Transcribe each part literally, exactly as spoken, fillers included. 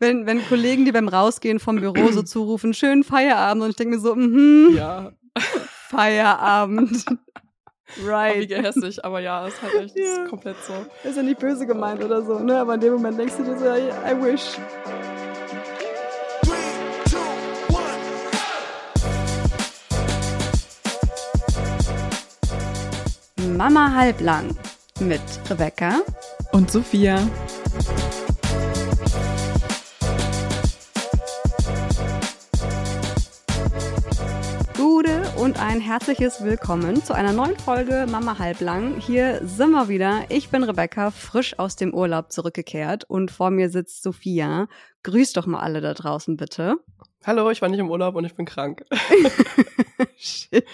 wenn, wenn Kollegen dir beim Rausgehen vom Büro so zurufen, schönen Feierabend. Und ich denke mir so, mhm, ja. Feierabend. Right. Oh, wie gehässig, aber ja, ist halt echt yeah. ist komplett so. Ist ja nicht böse gemeint oder so, ne? Aber in dem Moment denkst du dir so, I, I wish. Mama Halblang mit Rebecca und Sophia. Gute und ein herzliches Willkommen zu einer neuen Folge Mama Halblang. Hier sind wir wieder. Ich bin Rebecca, frisch aus dem Urlaub zurückgekehrt und vor mir sitzt Sophia. Grüß doch mal alle da draußen bitte. Hallo, ich war nicht im Urlaub und ich bin krank. Shit.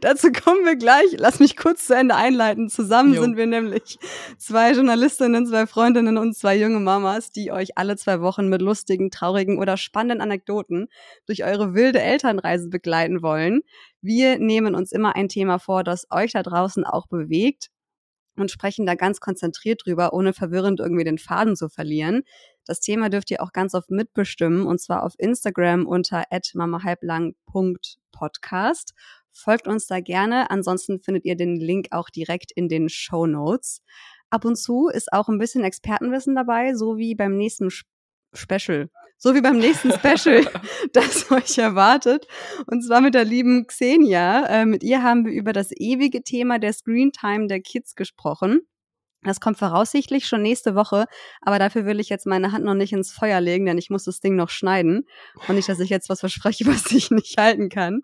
Dazu kommen wir gleich. Lass mich kurz zu Ende einleiten. Zusammen jo. sind wir nämlich zwei Journalistinnen, zwei Freundinnen und zwei junge Mamas, die euch alle zwei Wochen mit lustigen, traurigen oder spannenden Anekdoten durch eure wilde Elternreise begleiten wollen. Wir nehmen uns immer ein Thema vor, das euch da draußen auch bewegt und sprechen da ganz konzentriert drüber, ohne verwirrend irgendwie den Faden zu verlieren. Das Thema dürft ihr auch ganz oft mitbestimmen und zwar auf Instagram unter at mamahalblang punkt podcast. Folgt uns da gerne, ansonsten findet ihr den Link auch direkt in den Shownotes. Ab und zu ist auch ein bisschen Expertenwissen dabei, so wie beim nächsten Sp- Special. So wie beim nächsten Special, das euch erwartet. Und zwar mit der lieben Xenia. Äh, mit ihr haben wir über das ewige Thema der Screentime der Kids gesprochen. Das kommt voraussichtlich schon nächste Woche, aber dafür will ich jetzt meine Hand noch nicht ins Feuer legen, denn ich muss das Ding noch schneiden und nicht, dass ich jetzt was verspreche, was ich nicht halten kann.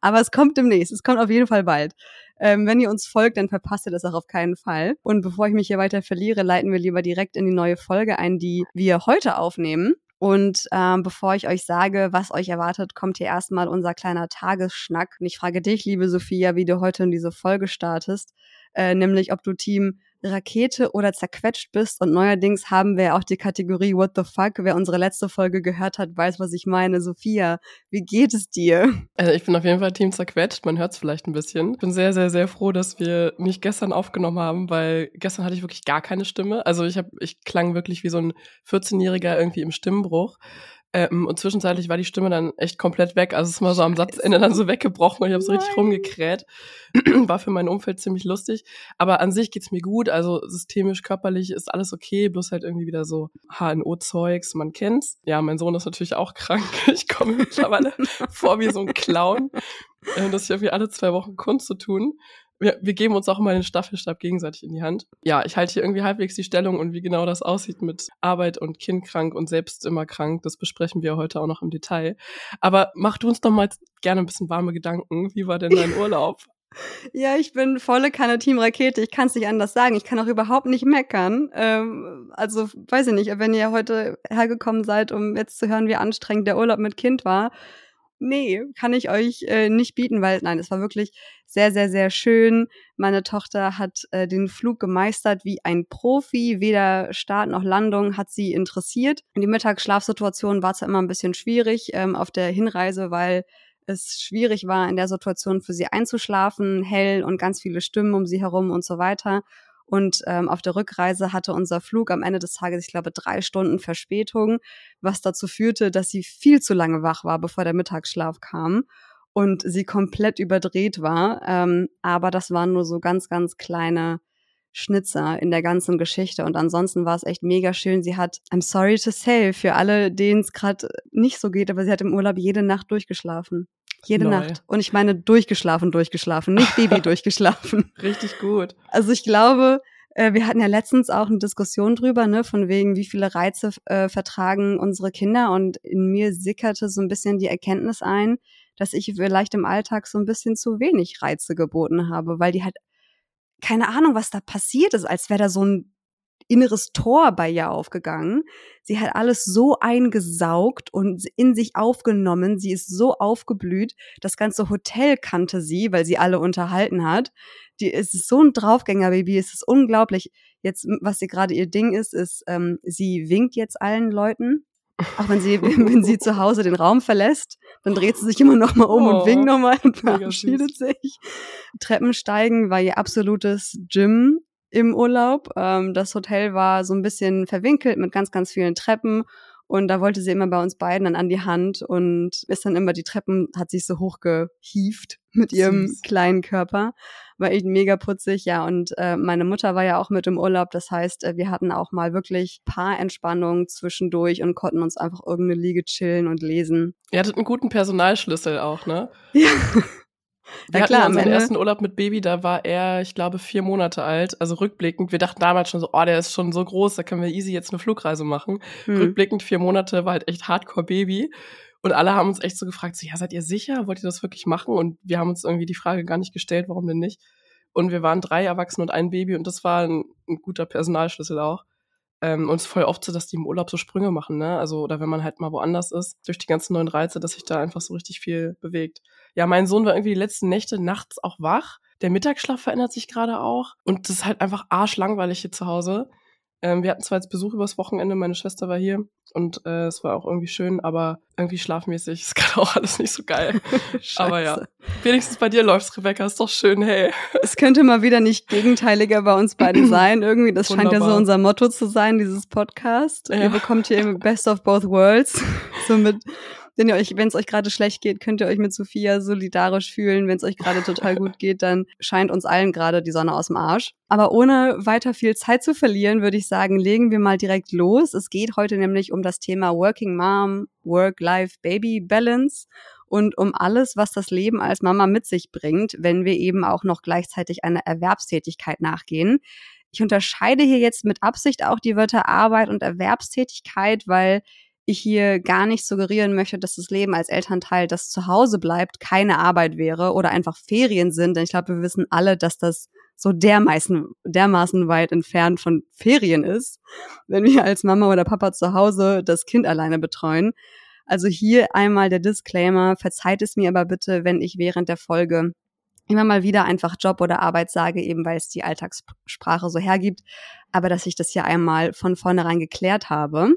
Aber es kommt demnächst, es kommt auf jeden Fall bald. Ähm, wenn ihr uns folgt, dann verpasst ihr das auch auf keinen Fall. Und bevor ich mich hier weiter verliere, leiten wir lieber direkt in die neue Folge ein, die wir heute aufnehmen. Und ähm, bevor ich euch sage, was euch erwartet, kommt hier erstmal unser kleiner Tagesschnack. Und ich frage dich, liebe Sophia, wie du heute in diese Folge startest, äh, nämlich ob du Team Rakete oder zerquetscht bist und neuerdings haben wir auch die Kategorie What the fuck? Wer unsere letzte Folge gehört hat, weiß, was ich meine. Sophia, wie geht es dir? Also ich bin auf jeden Fall Team zerquetscht, man hört es vielleicht ein bisschen. Ich bin sehr, sehr, sehr froh, dass wir nicht gestern aufgenommen haben, weil gestern hatte ich wirklich gar keine Stimme. Also ich, hab, ich klang wirklich wie so ein vierzehnjähriger irgendwie im Stimmbruch. Ähm, und zwischenzeitlich war die Stimme dann echt komplett weg. Also es ist mal so am Satzende dann so weggebrochen und ich habe so richtig rumgekräht. War für mein Umfeld ziemlich lustig. Aber an sich geht's mir gut. Also systemisch, körperlich ist alles okay. Bloß halt irgendwie wieder so H N O-Zeugs. Man kennt's. Ja, mein Sohn ist natürlich auch krank. Ich komme mittlerweile vor wie so ein Clown. Ähm, dass ich irgendwie alle zwei Wochen Kunst zu tun. Wir, wir geben uns auch immer den Staffelstab gegenseitig in die Hand. Ja, ich halte hier irgendwie halbwegs die Stellung und wie genau das aussieht mit Arbeit und Kind krank und selbst immer krank, das besprechen wir heute auch noch im Detail. Aber mach du uns doch mal gerne ein bisschen warme Gedanken. Wie war denn dein Urlaub? Ja, ich bin volle Kanne Team Rakete. Ich kann es nicht anders sagen. Ich kann auch überhaupt nicht meckern. Ähm, also, weiß ich nicht, wenn ihr heute hergekommen seid, um jetzt zu hören, wie anstrengend der Urlaub mit Kind war, nee, kann ich euch äh, nicht bieten, weil nein, es war wirklich sehr, sehr, sehr schön. Meine Tochter hat äh, den Flug gemeistert wie ein Profi. Weder Start noch Landung hat sie interessiert. Die Mittagsschlafsituation war zwar immer ein bisschen schwierig ähm, auf der Hinreise, weil es schwierig war, in der Situation für sie einzuschlafen, hell und ganz viele Stimmen um sie herum und so weiter. Und ähm, auf der Rückreise hatte unser Flug am Ende des Tages, ich glaube, drei Stunden Verspätung, was dazu führte, dass sie viel zu lange wach war, bevor der Mittagsschlaf kam und sie komplett überdreht war. Ähm, aber das waren nur so ganz, ganz kleine Schnitzer in der ganzen Geschichte. Und ansonsten war es echt mega schön. Sie hat, I'm sorry to say, für alle, denen es gerade nicht so geht, aber sie hat im Urlaub jede Nacht durchgeschlafen. Jede Neu. Nacht. Und ich meine durchgeschlafen, durchgeschlafen, nicht Baby durchgeschlafen. Richtig gut. Also ich glaube, wir hatten ja letztens auch eine Diskussion drüber, ne, von wegen, wie viele Reize äh, vertragen unsere Kinder. Und in mir sickerte so ein bisschen die Erkenntnis ein, dass ich vielleicht im Alltag so ein bisschen zu wenig Reize geboten habe, weil die halt keine Ahnung, was da passiert ist, als wäre da so ein inneres Tor bei ihr aufgegangen. Sie hat alles so eingesaugt und in sich aufgenommen. Sie ist so aufgeblüht. Das ganze Hotel kannte sie, weil sie alle unterhalten hat. Die es ist so ein Draufgängerbaby. Es ist unglaublich. Jetzt, was ihr gerade ihr Ding ist, ist, ähm, sie winkt jetzt allen Leuten. Auch wenn sie, wenn sie zu Hause den Raum verlässt, dann dreht sie sich immer nochmal um oh, und winkt nochmal und verabschiedet sich. Treppensteigen war ihr absolutes Gym im Urlaub. Das Hotel war so ein bisschen verwinkelt mit ganz, ganz vielen Treppen Und da wollte sie immer bei uns beiden dann an die Hand und ist dann immer die Treppen, hat sich so hochgehieft mit ihrem Süß. Kleinen Körper. War echt mega putzig, ja. Und äh, meine Mutter war ja auch mit im Urlaub. Das heißt, wir hatten auch mal wirklich Paarentspannung zwischendurch und konnten uns einfach irgendeine Liege chillen und lesen. Ihr hattet einen guten Personalschlüssel auch, ne? Ja. Wir ja, hatten unseren also ersten Urlaub mit Baby, da war er, ich glaube, vier Monate alt, also rückblickend, wir dachten damals schon so, oh, der ist schon so groß, da können wir easy jetzt eine Flugreise machen. Hm. Rückblickend, vier Monate war halt echt Hardcore-Baby und alle haben uns echt so gefragt, so, ja, seid ihr sicher, wollt ihr das wirklich machen? Und wir haben uns irgendwie die Frage gar nicht gestellt, warum denn nicht? Und wir waren drei Erwachsene und ein Baby und das war ein, ein guter Personalschlüssel auch. Ähm, und es ist voll oft so, dass die im Urlaub so Sprünge machen, ne? Also, oder wenn man halt mal woanders ist, durch die ganzen neuen Reize, dass sich da einfach so richtig viel bewegt. Ja, mein Sohn war irgendwie die letzten Nächte nachts auch wach. Der Mittagsschlaf verändert sich gerade auch. Und das ist halt einfach arschlangweilig hier zu Hause. Ähm, wir hatten zwar jetzt Besuch übers Wochenende, meine Schwester war hier. Und äh, es war auch irgendwie schön, aber irgendwie schlafmäßig ist gerade auch alles nicht so geil. Aber ja, wenigstens bei dir läuft's, Rebecca, ist doch schön, hey. Es könnte mal wieder nicht gegenteiliger bei uns beiden sein. Irgendwie, das Wunderbar. Scheint ja so unser Motto zu sein, dieses Podcast. Ja. Ihr bekommt hier im Best of Both Worlds. So mit, wenn ihr euch, wenn es euch gerade schlecht geht, könnt ihr euch mit Sophia solidarisch fühlen. Wenn es euch gerade total gut geht, dann scheint uns allen gerade die Sonne aus dem Arsch. Aber ohne weiter viel Zeit zu verlieren, würde ich sagen, legen wir mal direkt los. Es geht heute nämlich um das Thema Working Mom, Work-Life-Baby-Balance und um alles, was das Leben als Mama mit sich bringt, wenn wir eben auch noch gleichzeitig einer Erwerbstätigkeit nachgehen. Ich unterscheide hier jetzt mit Absicht auch die Wörter Arbeit und Erwerbstätigkeit, weil ich hier gar nicht suggerieren möchte, dass das Leben als Elternteil, das zu Hause bleibt, keine Arbeit wäre oder einfach Ferien sind, denn ich glaube, wir wissen alle, dass das so dermaßen, dermaßen weit entfernt von Ferien ist, wenn wir als Mama oder Papa zu Hause das Kind alleine betreuen. Also hier einmal der Disclaimer, verzeiht es mir aber bitte, wenn ich während der Folge immer mal wieder einfach Job oder Arbeit sage, eben weil es die Alltagssprache so hergibt, aber dass ich das hier einmal von vornherein geklärt habe.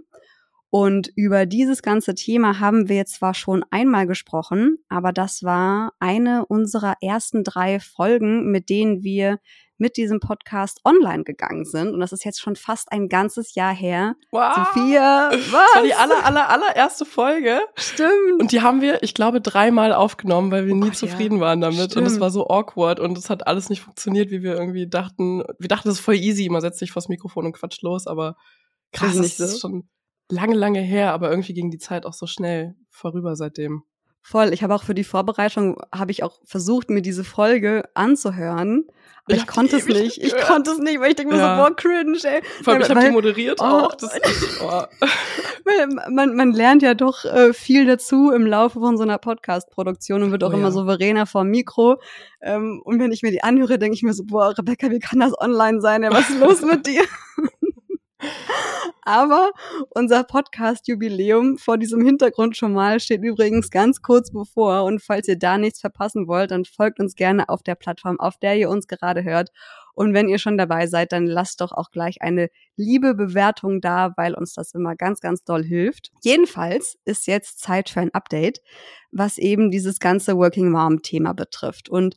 Und über dieses ganze Thema haben wir jetzt zwar schon einmal gesprochen, aber das war eine unserer ersten drei Folgen, mit denen wir mit diesem Podcast online gegangen sind. Und das ist jetzt schon fast ein ganzes Jahr her. Wow. Sophia, was? Das war die aller, aller, allererste Folge. Stimmt. Und die haben wir, ich glaube, dreimal aufgenommen, weil wir oh nie Gott, zufrieden ja. waren damit. Stimmt. Und es war so awkward und es hat alles nicht funktioniert, wie wir irgendwie dachten. Wir dachten, das ist voll easy, man setzt sich vors Mikrofon und quatscht los, aber krass, das ist schon lange, lange her, aber irgendwie ging die Zeit auch so schnell vorüber seitdem. Voll, ich habe auch für die Vorbereitung, habe ich auch versucht, mir diese Folge anzuhören, aber ich, ich konnte es nicht, gehört. ich konnte es nicht, weil ich denke mir ja. so, boah, cringe, ey. Vor allem, ja, ich habe die moderiert oh, auch. Das ist, oh. man, man, man lernt ja doch äh, viel dazu im Laufe von so einer Podcast-Produktion und wird auch oh, immer ja. souveräner vorm Mikro. Ähm, und wenn ich mir die anhöre, denke ich mir so, boah, Rebecca, wie kann das online sein, ey? Was ist los mit dir? Aber unser Podcast-Jubiläum vor diesem Hintergrund schon mal steht übrigens ganz kurz bevor. Und falls ihr da nichts verpassen wollt, dann folgt uns gerne auf der Plattform, auf der ihr uns gerade hört. Und wenn ihr schon dabei seid, dann lasst doch auch gleich eine liebe Bewertung da, weil uns das immer ganz, ganz doll hilft. Jedenfalls ist jetzt Zeit für ein Update, was eben dieses ganze Working-Mom-Thema betrifft. Und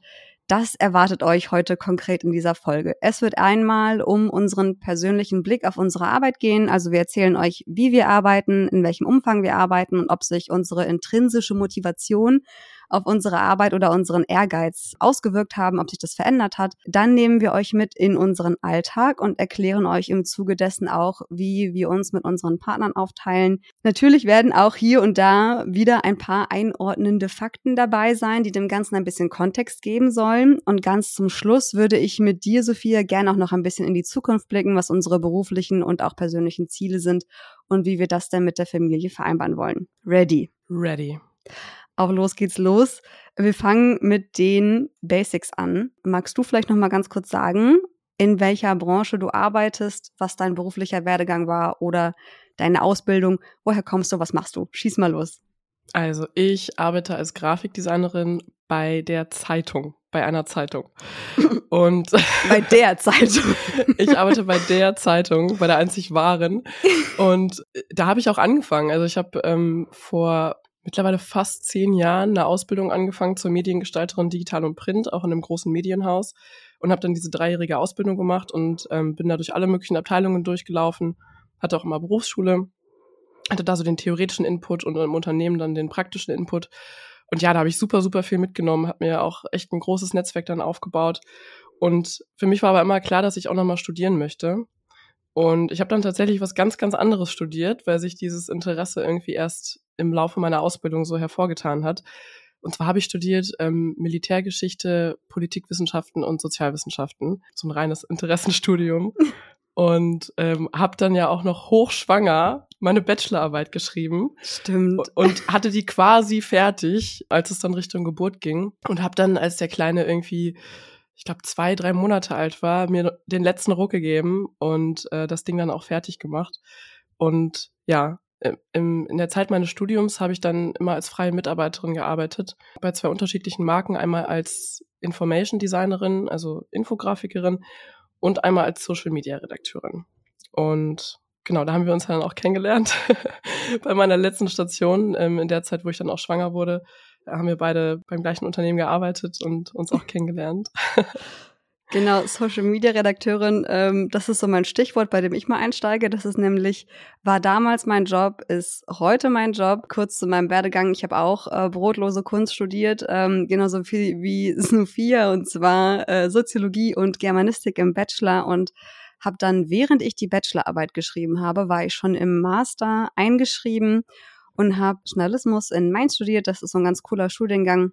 das erwartet euch heute konkret in dieser Folge. Es wird einmal um unseren persönlichen Blick auf unsere Arbeit gehen. Also wir erzählen euch, wie wir arbeiten, in welchem Umfang wir arbeiten und ob sich unsere intrinsische Motivation auf unsere Arbeit oder unseren Ehrgeiz ausgewirkt haben, ob sich das verändert hat. Dann nehmen wir euch mit in unseren Alltag und erklären euch im Zuge dessen auch, wie wir uns mit unseren Partnern aufteilen. Natürlich werden auch hier und da wieder ein paar einordnende Fakten dabei sein, die dem Ganzen ein bisschen Kontext geben sollen. Und ganz zum Schluss würde ich mit dir, Sophia, gerne auch noch ein bisschen in die Zukunft blicken, was unsere beruflichen und auch persönlichen Ziele sind und wie wir das denn mit der Familie vereinbaren wollen. Ready? Ready. Auch los geht's los. Wir fangen mit den Basics an. Magst du vielleicht noch mal ganz kurz sagen, in welcher Branche du arbeitest, was dein beruflicher Werdegang war oder deine Ausbildung? Woher kommst du, was machst du? Schieß mal los. Also ich arbeite als Grafikdesignerin bei der Zeitung, bei einer Zeitung. Und bei der Zeitung. Ich arbeite bei der Zeitung, bei der einzig wahren. Und da habe ich auch angefangen. Also ich habe ähm, vor mittlerweile fast zehn Jahren eine Ausbildung angefangen zur Mediengestalterin Digital und Print, auch in einem großen Medienhaus. Und habe dann diese dreijährige Ausbildung gemacht und ähm, bin da durch alle möglichen Abteilungen durchgelaufen. Hatte auch immer Berufsschule. hatte da so den theoretischen Input und im Unternehmen dann den praktischen Input. Und ja, da habe ich super, super viel mitgenommen, habe mir auch echt ein großes Netzwerk dann aufgebaut. Und für mich war aber immer klar, dass ich auch nochmal studieren möchte. Und ich habe dann tatsächlich was ganz, ganz anderes studiert, weil sich dieses Interesse irgendwie erst im Laufe meiner Ausbildung so hervorgetan hat. Und zwar habe ich studiert ähm, Militärgeschichte, Politikwissenschaften und Sozialwissenschaften. So ein reines Interessenstudium. Und ähm, habe dann ja auch noch hochschwanger meine Bachelorarbeit geschrieben. Stimmt. Und hatte die quasi fertig, als es dann Richtung Geburt ging. Und habe dann, als der Kleine irgendwie, ich glaube, zwei, drei Monate alt war, mir den letzten Ruck gegeben und äh, das Ding dann auch fertig gemacht. Und ja, im, in der Zeit meines Studiums habe ich dann immer als freie Mitarbeiterin gearbeitet, bei zwei unterschiedlichen Marken, einmal als Information Designerin, also Infografikerin, und einmal als Social Media Redakteurin. Und genau, da haben wir uns dann auch kennengelernt bei meiner letzten Station, ähm, in der Zeit, wo ich dann auch schwanger wurde. Haben wir beide beim gleichen Unternehmen gearbeitet und uns auch kennengelernt. Genau, Social-Media-Redakteurin, ähm, das ist so mein Stichwort, bei dem ich mal einsteige. Das ist nämlich, war damals mein Job, ist heute mein Job. Kurz zu meinem Werdegang, ich habe auch äh, brotlose Kunst studiert, ähm, genauso viel wie Sophia, und zwar äh, Soziologie und Germanistik im Bachelor, und habe dann, während ich die Bachelorarbeit geschrieben habe, war ich schon im Master eingeschrieben und habe Journalismus in Mainz studiert. Das ist so ein ganz cooler Studiengang,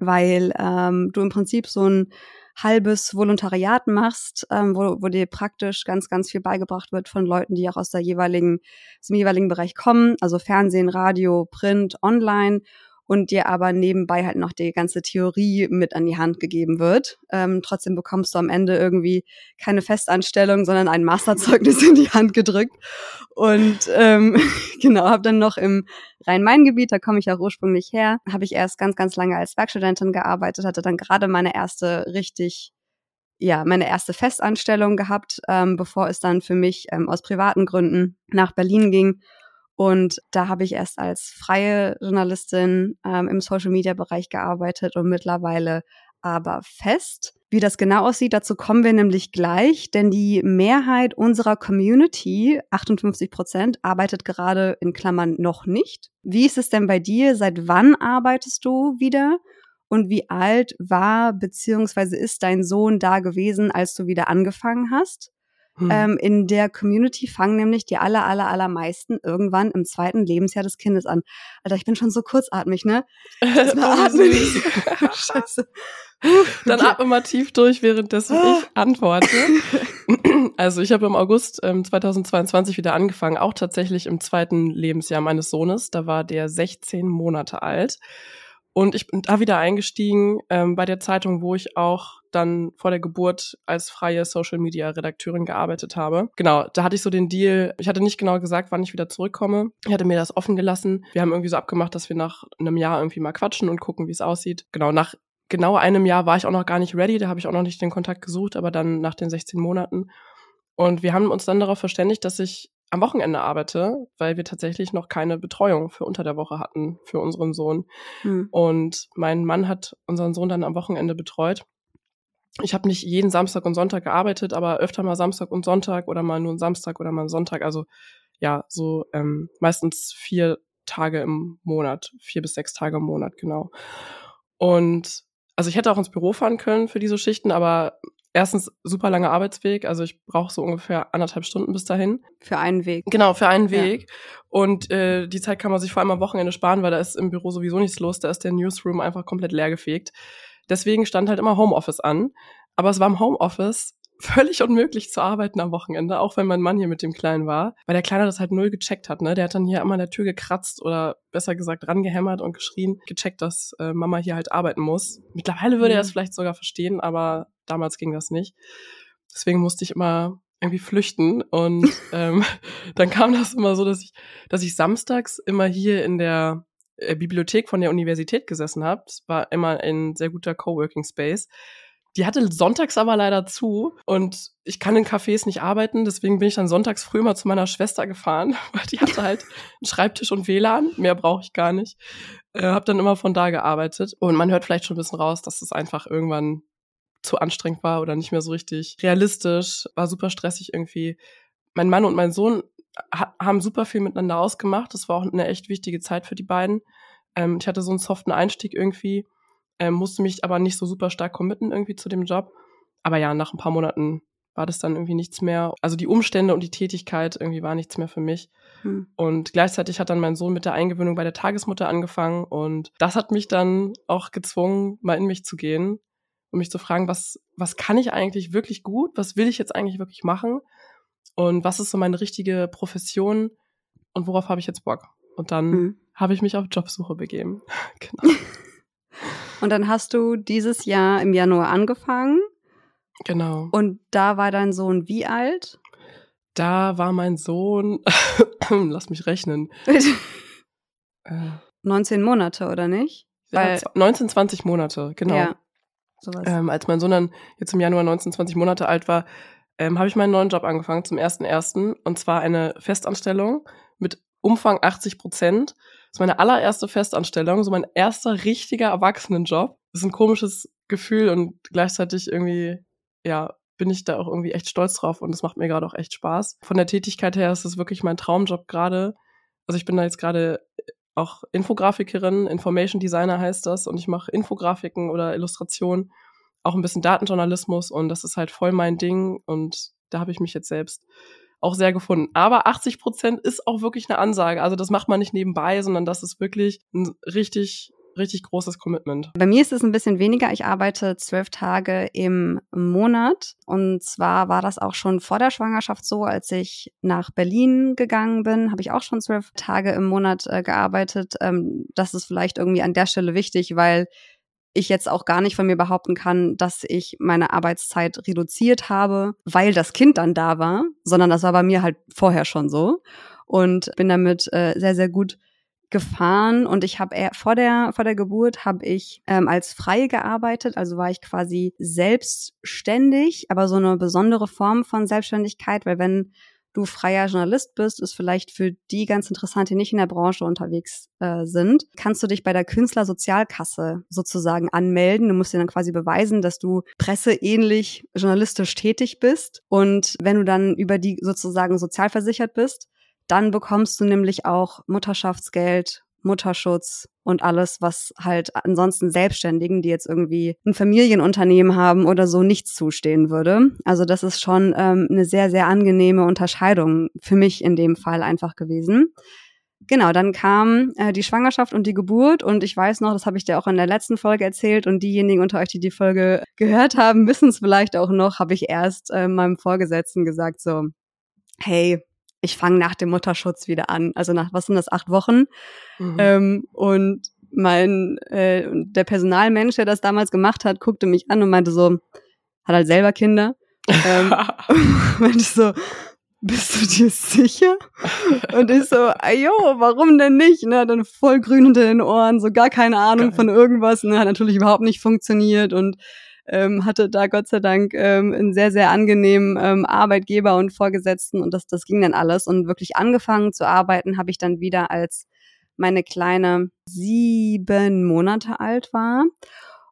weil ähm, du im Prinzip so ein halbes Volontariat machst, ähm, wo, wo dir praktisch ganz, ganz viel beigebracht wird von Leuten, die auch aus der jeweiligen, aus dem jeweiligen Bereich kommen, also Fernsehen, Radio, Print, Online, und dir aber nebenbei halt noch die ganze Theorie mit an die Hand gegeben wird. Ähm, trotzdem bekommst du am Ende irgendwie keine Festanstellung, sondern ein Masterzeugnis in die Hand gedrückt. Und ähm, genau, habe dann noch im Rhein-Main-Gebiet, da komme ich auch ursprünglich her, habe ich erst ganz, ganz lange als Werkstudentin gearbeitet, hatte dann gerade meine erste richtig, ja, meine erste Festanstellung gehabt, ähm, bevor es dann für mich ähm, aus privaten Gründen nach Berlin ging. Und da habe ich erst als freie Journalistin ähm, im Social-Media-Bereich gearbeitet und mittlerweile aber fest. Wie das genau aussieht, dazu kommen wir nämlich gleich, denn die Mehrheit unserer Community, achtundfünfzig Prozent, arbeitet gerade in Klammern noch nicht. Wie ist es denn bei dir? Seit wann arbeitest du wieder? Und wie alt war bzw. ist dein Sohn da gewesen, als du wieder angefangen hast? Hm. Ähm, in der Community fangen nämlich die aller, aller, allermeisten irgendwann im zweiten Lebensjahr des Kindes an. Alter, ich bin schon so kurzatmig, ne? Das mal atme ich. Scheiße. Dann atme mal tief durch, währenddessen ich antworte. Also ich habe im August ähm, zweitausendzweiundzwanzig wieder angefangen, auch tatsächlich im zweiten Lebensjahr meines Sohnes. Da war der sechzehn Monate alt. Und ich bin da wieder eingestiegen ähm, bei der Zeitung, wo ich auch dann vor der Geburt als freie Social-Media-Redakteurin gearbeitet habe. Genau, da hatte ich so den Deal, ich hatte nicht genau gesagt, wann ich wieder zurückkomme. Ich hatte mir das offen gelassen. Wir haben irgendwie so abgemacht, dass wir nach einem Jahr irgendwie mal quatschen und gucken, wie es aussieht. Genau, nach genau einem Jahr war ich auch noch gar nicht ready, da habe ich auch noch nicht den Kontakt gesucht, aber dann nach den sechzehn Monaten. Und wir haben uns dann darauf verständigt, dass ich am Wochenende arbeite, weil wir tatsächlich noch keine Betreuung für unter der Woche hatten für unseren Sohn. Mhm. Und mein Mann hat unseren Sohn dann am Wochenende betreut. Ich habe nicht jeden Samstag und Sonntag gearbeitet, aber öfter mal Samstag und Sonntag oder mal nur einen Samstag oder mal einen Sonntag. Also ja, so ähm, meistens vier Tage im Monat, vier bis sechs Tage im Monat, genau. Und also ich hätte auch ins Büro fahren können für diese Schichten, aber erstens super langer Arbeitsweg, also ich brauche so ungefähr anderthalb Stunden bis dahin. Für einen Weg. Genau, für einen Weg. Ja. Und äh, die Zeit kann man sich vor allem am Wochenende sparen, weil da ist im Büro sowieso nichts los, da ist der Newsroom einfach komplett leergefegt. Deswegen stand halt immer Homeoffice an, aber es war im Homeoffice völlig unmöglich zu arbeiten am Wochenende, auch wenn mein Mann hier mit dem Kleinen war, weil der Kleine das halt null gecheckt hat, ne? Der hat dann hier immer an der Tür gekratzt oder besser gesagt rangehämmert und geschrien, gecheckt, dass äh, Mama hier halt arbeiten muss. Mittlerweile würde mhm. er es vielleicht sogar verstehen, aber damals ging das nicht. Deswegen musste ich immer irgendwie flüchten und ähm, dann kam das immer so, dass ich, dass ich samstags immer hier in der äh, Bibliothek von der Universität gesessen habe. Es war immer ein sehr guter Coworking Space. Die hatte sonntags aber leider zu und ich kann in Cafés nicht arbeiten, deswegen bin ich dann sonntags früh mal zu meiner Schwester gefahren, weil die hatte halt einen Schreibtisch und W L A N, mehr brauche ich gar nicht. Äh, hab dann immer von da gearbeitet und man hört vielleicht schon ein bisschen raus, dass es einfach irgendwann zu anstrengend war oder nicht mehr so richtig realistisch, war super stressig irgendwie. Mein Mann und mein Sohn ha- haben super viel miteinander ausgemacht. Das war auch eine echt wichtige Zeit für die beiden. Ähm, ich hatte so einen soften Einstieg irgendwie, ähm, musste mich aber nicht so super stark committen irgendwie zu dem Job. Aber ja, nach ein paar Monaten war das dann irgendwie nichts mehr. Also die Umstände und die Tätigkeit irgendwie war nichts mehr für mich. Hm. Und gleichzeitig hat dann mein Sohn mit der Eingewöhnung bei der Tagesmutter angefangen. Und das hat mich dann auch gezwungen, mal in mich zu gehen und mich zu fragen, was, was kann ich eigentlich wirklich gut? Was will ich jetzt eigentlich wirklich machen? Und was ist so meine richtige Profession? Und worauf habe ich jetzt Bock? Und dann hm. habe ich mich auf Jobsuche begeben. Genau. Und dann hast du dieses Jahr im Januar angefangen. Genau. Und da war dein Sohn wie alt? Da war mein Sohn, lass mich rechnen. äh, neunzehn Monate, oder nicht? Weil, ja, neunzehn, zwanzig Monate, genau. Ja, sowas. Ähm, als mein Sohn dann jetzt im Januar neunzehn, zwanzig Monate alt war, ähm, habe ich meinen neuen Job angefangen zum ersten ersten Und zwar eine Festanstellung mit Umfang achtzig Prozent. Das ist meine allererste Festanstellung, so mein erster richtiger Erwachsenenjob. Das ist ein komisches Gefühl und gleichzeitig irgendwie, ja, bin ich da auch irgendwie echt stolz drauf und es macht mir gerade auch echt Spaß. Von der Tätigkeit her ist es wirklich mein Traumjob gerade. Also ich bin da jetzt gerade auch Infografikerin, Information Designer heißt das, und ich mache Infografiken oder Illustrationen, auch ein bisschen Datenjournalismus, und das ist halt voll mein Ding und da habe ich mich jetzt selbst auch sehr gefunden. Aber achtzig Prozent ist auch wirklich eine Ansage. Also das macht man nicht nebenbei, sondern das ist wirklich ein richtig richtig großes Commitment. Bei mir ist es ein bisschen weniger. Ich arbeite zwölf Tage im Monat. Und zwar war das auch schon vor der Schwangerschaft so, als ich nach Berlin gegangen bin, habe ich auch schon zwölf Tage im Monat äh, gearbeitet. Ähm, das ist vielleicht irgendwie an der Stelle wichtig, weil ich jetzt auch gar nicht von mir behaupten kann, dass ich meine Arbeitszeit reduziert habe, weil das Kind dann da war, sondern das war bei mir halt vorher schon so. Und bin damit äh, sehr, sehr gut gefahren, und ich habe vor der vor der Geburt habe ich ähm, als Freie gearbeitet, also war ich quasi selbstständig, aber so eine besondere Form von Selbstständigkeit, weil wenn du freier Journalist bist, ist vielleicht für die ganz interessant, die nicht in der Branche unterwegs äh, sind, kannst du dich bei der Künstlersozialkasse sozusagen anmelden. Du musst dir dann quasi beweisen, dass du presseähnlich journalistisch tätig bist, und wenn du dann über die sozusagen sozialversichert bist, dann bekommst du nämlich auch Mutterschaftsgeld, Mutterschutz und alles, was halt ansonsten Selbstständigen, die jetzt irgendwie ein Familienunternehmen haben oder so, nichts zustehen würde. Also das ist schon ähm, eine sehr, sehr angenehme Unterscheidung für mich in dem Fall einfach gewesen. Genau, dann kam äh, die Schwangerschaft und die Geburt, und ich weiß noch, das habe ich dir auch in der letzten Folge erzählt, und diejenigen unter euch, die die Folge gehört haben, wissen es vielleicht auch noch, habe ich erst äh, meinem Vorgesetzten gesagt so, hey, ich fange nach dem Mutterschutz wieder an, also nach, was sind das, acht Wochen? Mhm. Ähm, und mein äh, der Personalmensch, der das damals gemacht hat, guckte mich an und meinte so, hat halt selber Kinder, ähm, meinte so, bist du dir sicher? Und ich so, ajo, warum denn nicht? Ne, dann voll grün hinter den Ohren, so gar keine Ahnung Geil. Von irgendwas, ne, hat natürlich überhaupt nicht funktioniert, und Ähm, hatte da Gott sei Dank ähm, einen sehr, sehr angenehmen ähm, Arbeitgeber und Vorgesetzten, und das, das ging dann alles. Und wirklich angefangen zu arbeiten habe ich dann wieder, als meine Kleine sieben Monate alt war.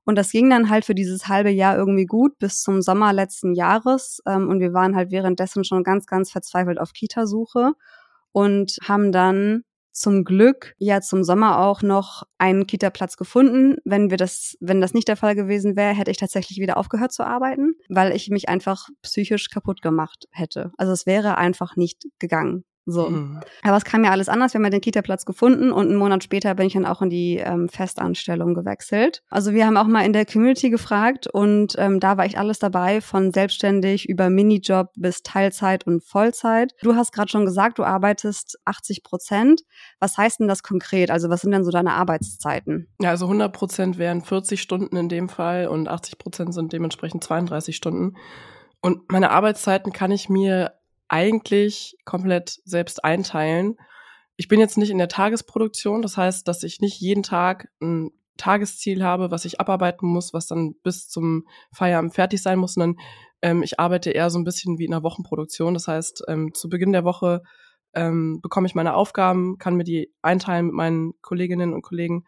Und das ging dann halt für dieses halbe Jahr irgendwie gut bis zum Sommer letzten Jahres. Ähm, und wir waren halt währenddessen schon ganz, ganz verzweifelt auf Kitasuche und haben dann zum Glück ja zum Sommer auch noch einen Kita-Platz gefunden. Wenn wir das, wenn das nicht der Fall gewesen wäre, hätte ich tatsächlich wieder aufgehört zu arbeiten, weil ich mich einfach psychisch kaputt gemacht hätte. Also es wäre einfach nicht gegangen. So. Mhm. Aber es kam ja alles anders. Wir haben ja den Kita-Platz gefunden, und einen Monat später bin ich dann auch in die ähm, Festanstellung gewechselt. Also wir haben auch mal in der Community gefragt, und ähm, da war ich alles dabei, von selbstständig über Minijob bis Teilzeit und Vollzeit. Du hast gerade schon gesagt, du arbeitest achtzig Prozent. Was heißt denn das konkret? Also was sind denn so deine Arbeitszeiten? Ja, also hundert Prozent wären vierzig Stunden in dem Fall, und achtzig Prozent sind dementsprechend zweiunddreißig Stunden. Und meine Arbeitszeiten kann ich mir eigentlich komplett selbst einteilen. Ich bin jetzt nicht in der Tagesproduktion, das heißt, dass ich nicht jeden Tag ein Tagesziel habe, was ich abarbeiten muss, was dann bis zum Feierabend fertig sein muss, sondern ähm, ich arbeite eher so ein bisschen wie in einer Wochenproduktion. Das heißt, ähm, zu Beginn der Woche ähm, bekomme ich meine Aufgaben, kann mir die einteilen mit meinen Kolleginnen und Kollegen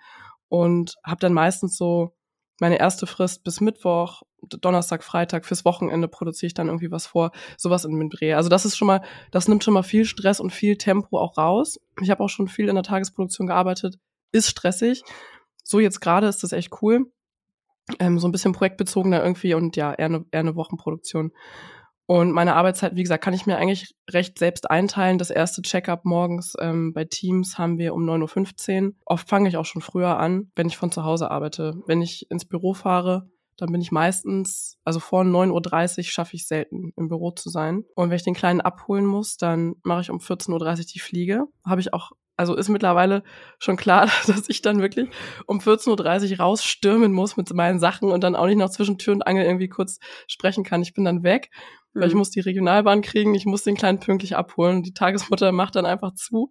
und habe dann meistens so meine erste Frist bis Mittwoch, Donnerstag, Freitag, fürs Wochenende produziere ich dann irgendwie was vor, sowas in den Dreh. Also das ist schon mal, das nimmt schon mal viel Stress und viel Tempo auch raus. Ich habe auch schon viel in der Tagesproduktion gearbeitet, ist stressig. So jetzt gerade ist das echt cool. Ähm, so ein bisschen projektbezogener irgendwie und ja, eher eine, eher eine Wochenproduktion. Und meine Arbeitszeit, wie gesagt, kann ich mir eigentlich recht selbst einteilen. Das erste Check-up morgens ähm, bei Teams haben wir um neun Uhr fünfzehn. Oft fange ich auch schon früher an, wenn ich von zu Hause arbeite. Wenn ich ins Büro fahre, dann bin ich meistens, also vor neun Uhr dreißig schaffe ich selten, im Büro zu sein. Und wenn ich den Kleinen abholen muss, dann mache ich um vierzehn Uhr dreißig die Fliege. Habe ich auch, also ist mittlerweile schon klar, dass ich dann wirklich um vierzehn Uhr dreißig rausstürmen muss mit meinen Sachen und dann auch nicht noch zwischen Tür und Angel irgendwie kurz sprechen kann. Ich bin dann weg. Weil ich muss die Regionalbahn kriegen, ich muss den Kleinen pünktlich abholen. Die Tagesmutter macht dann einfach zu.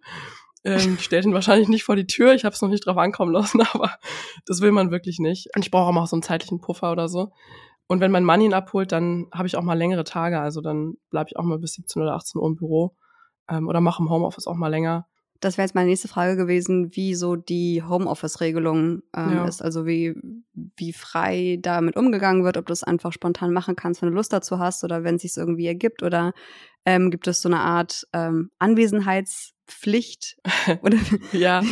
Ähm, stellt ihn wahrscheinlich nicht vor die Tür. Ich habe es noch nicht drauf ankommen lassen, aber das will man wirklich nicht. Und ich brauche auch mal so einen zeitlichen Puffer oder so. Und wenn mein Mann ihn abholt, dann habe ich auch mal längere Tage. Also dann bleibe ich auch mal bis siebzehn oder achtzehn Uhr im Büro ähm, oder mache im Homeoffice auch mal länger. Das wäre jetzt meine nächste Frage gewesen, wie so die Homeoffice-Regelung ähm, ja. ist, also wie, wie frei damit umgegangen wird, ob du es einfach spontan machen kannst, wenn du Lust dazu hast oder wenn es sich irgendwie ergibt oder ähm, gibt es so eine Art ähm, Anwesenheitspflicht? Oder ja,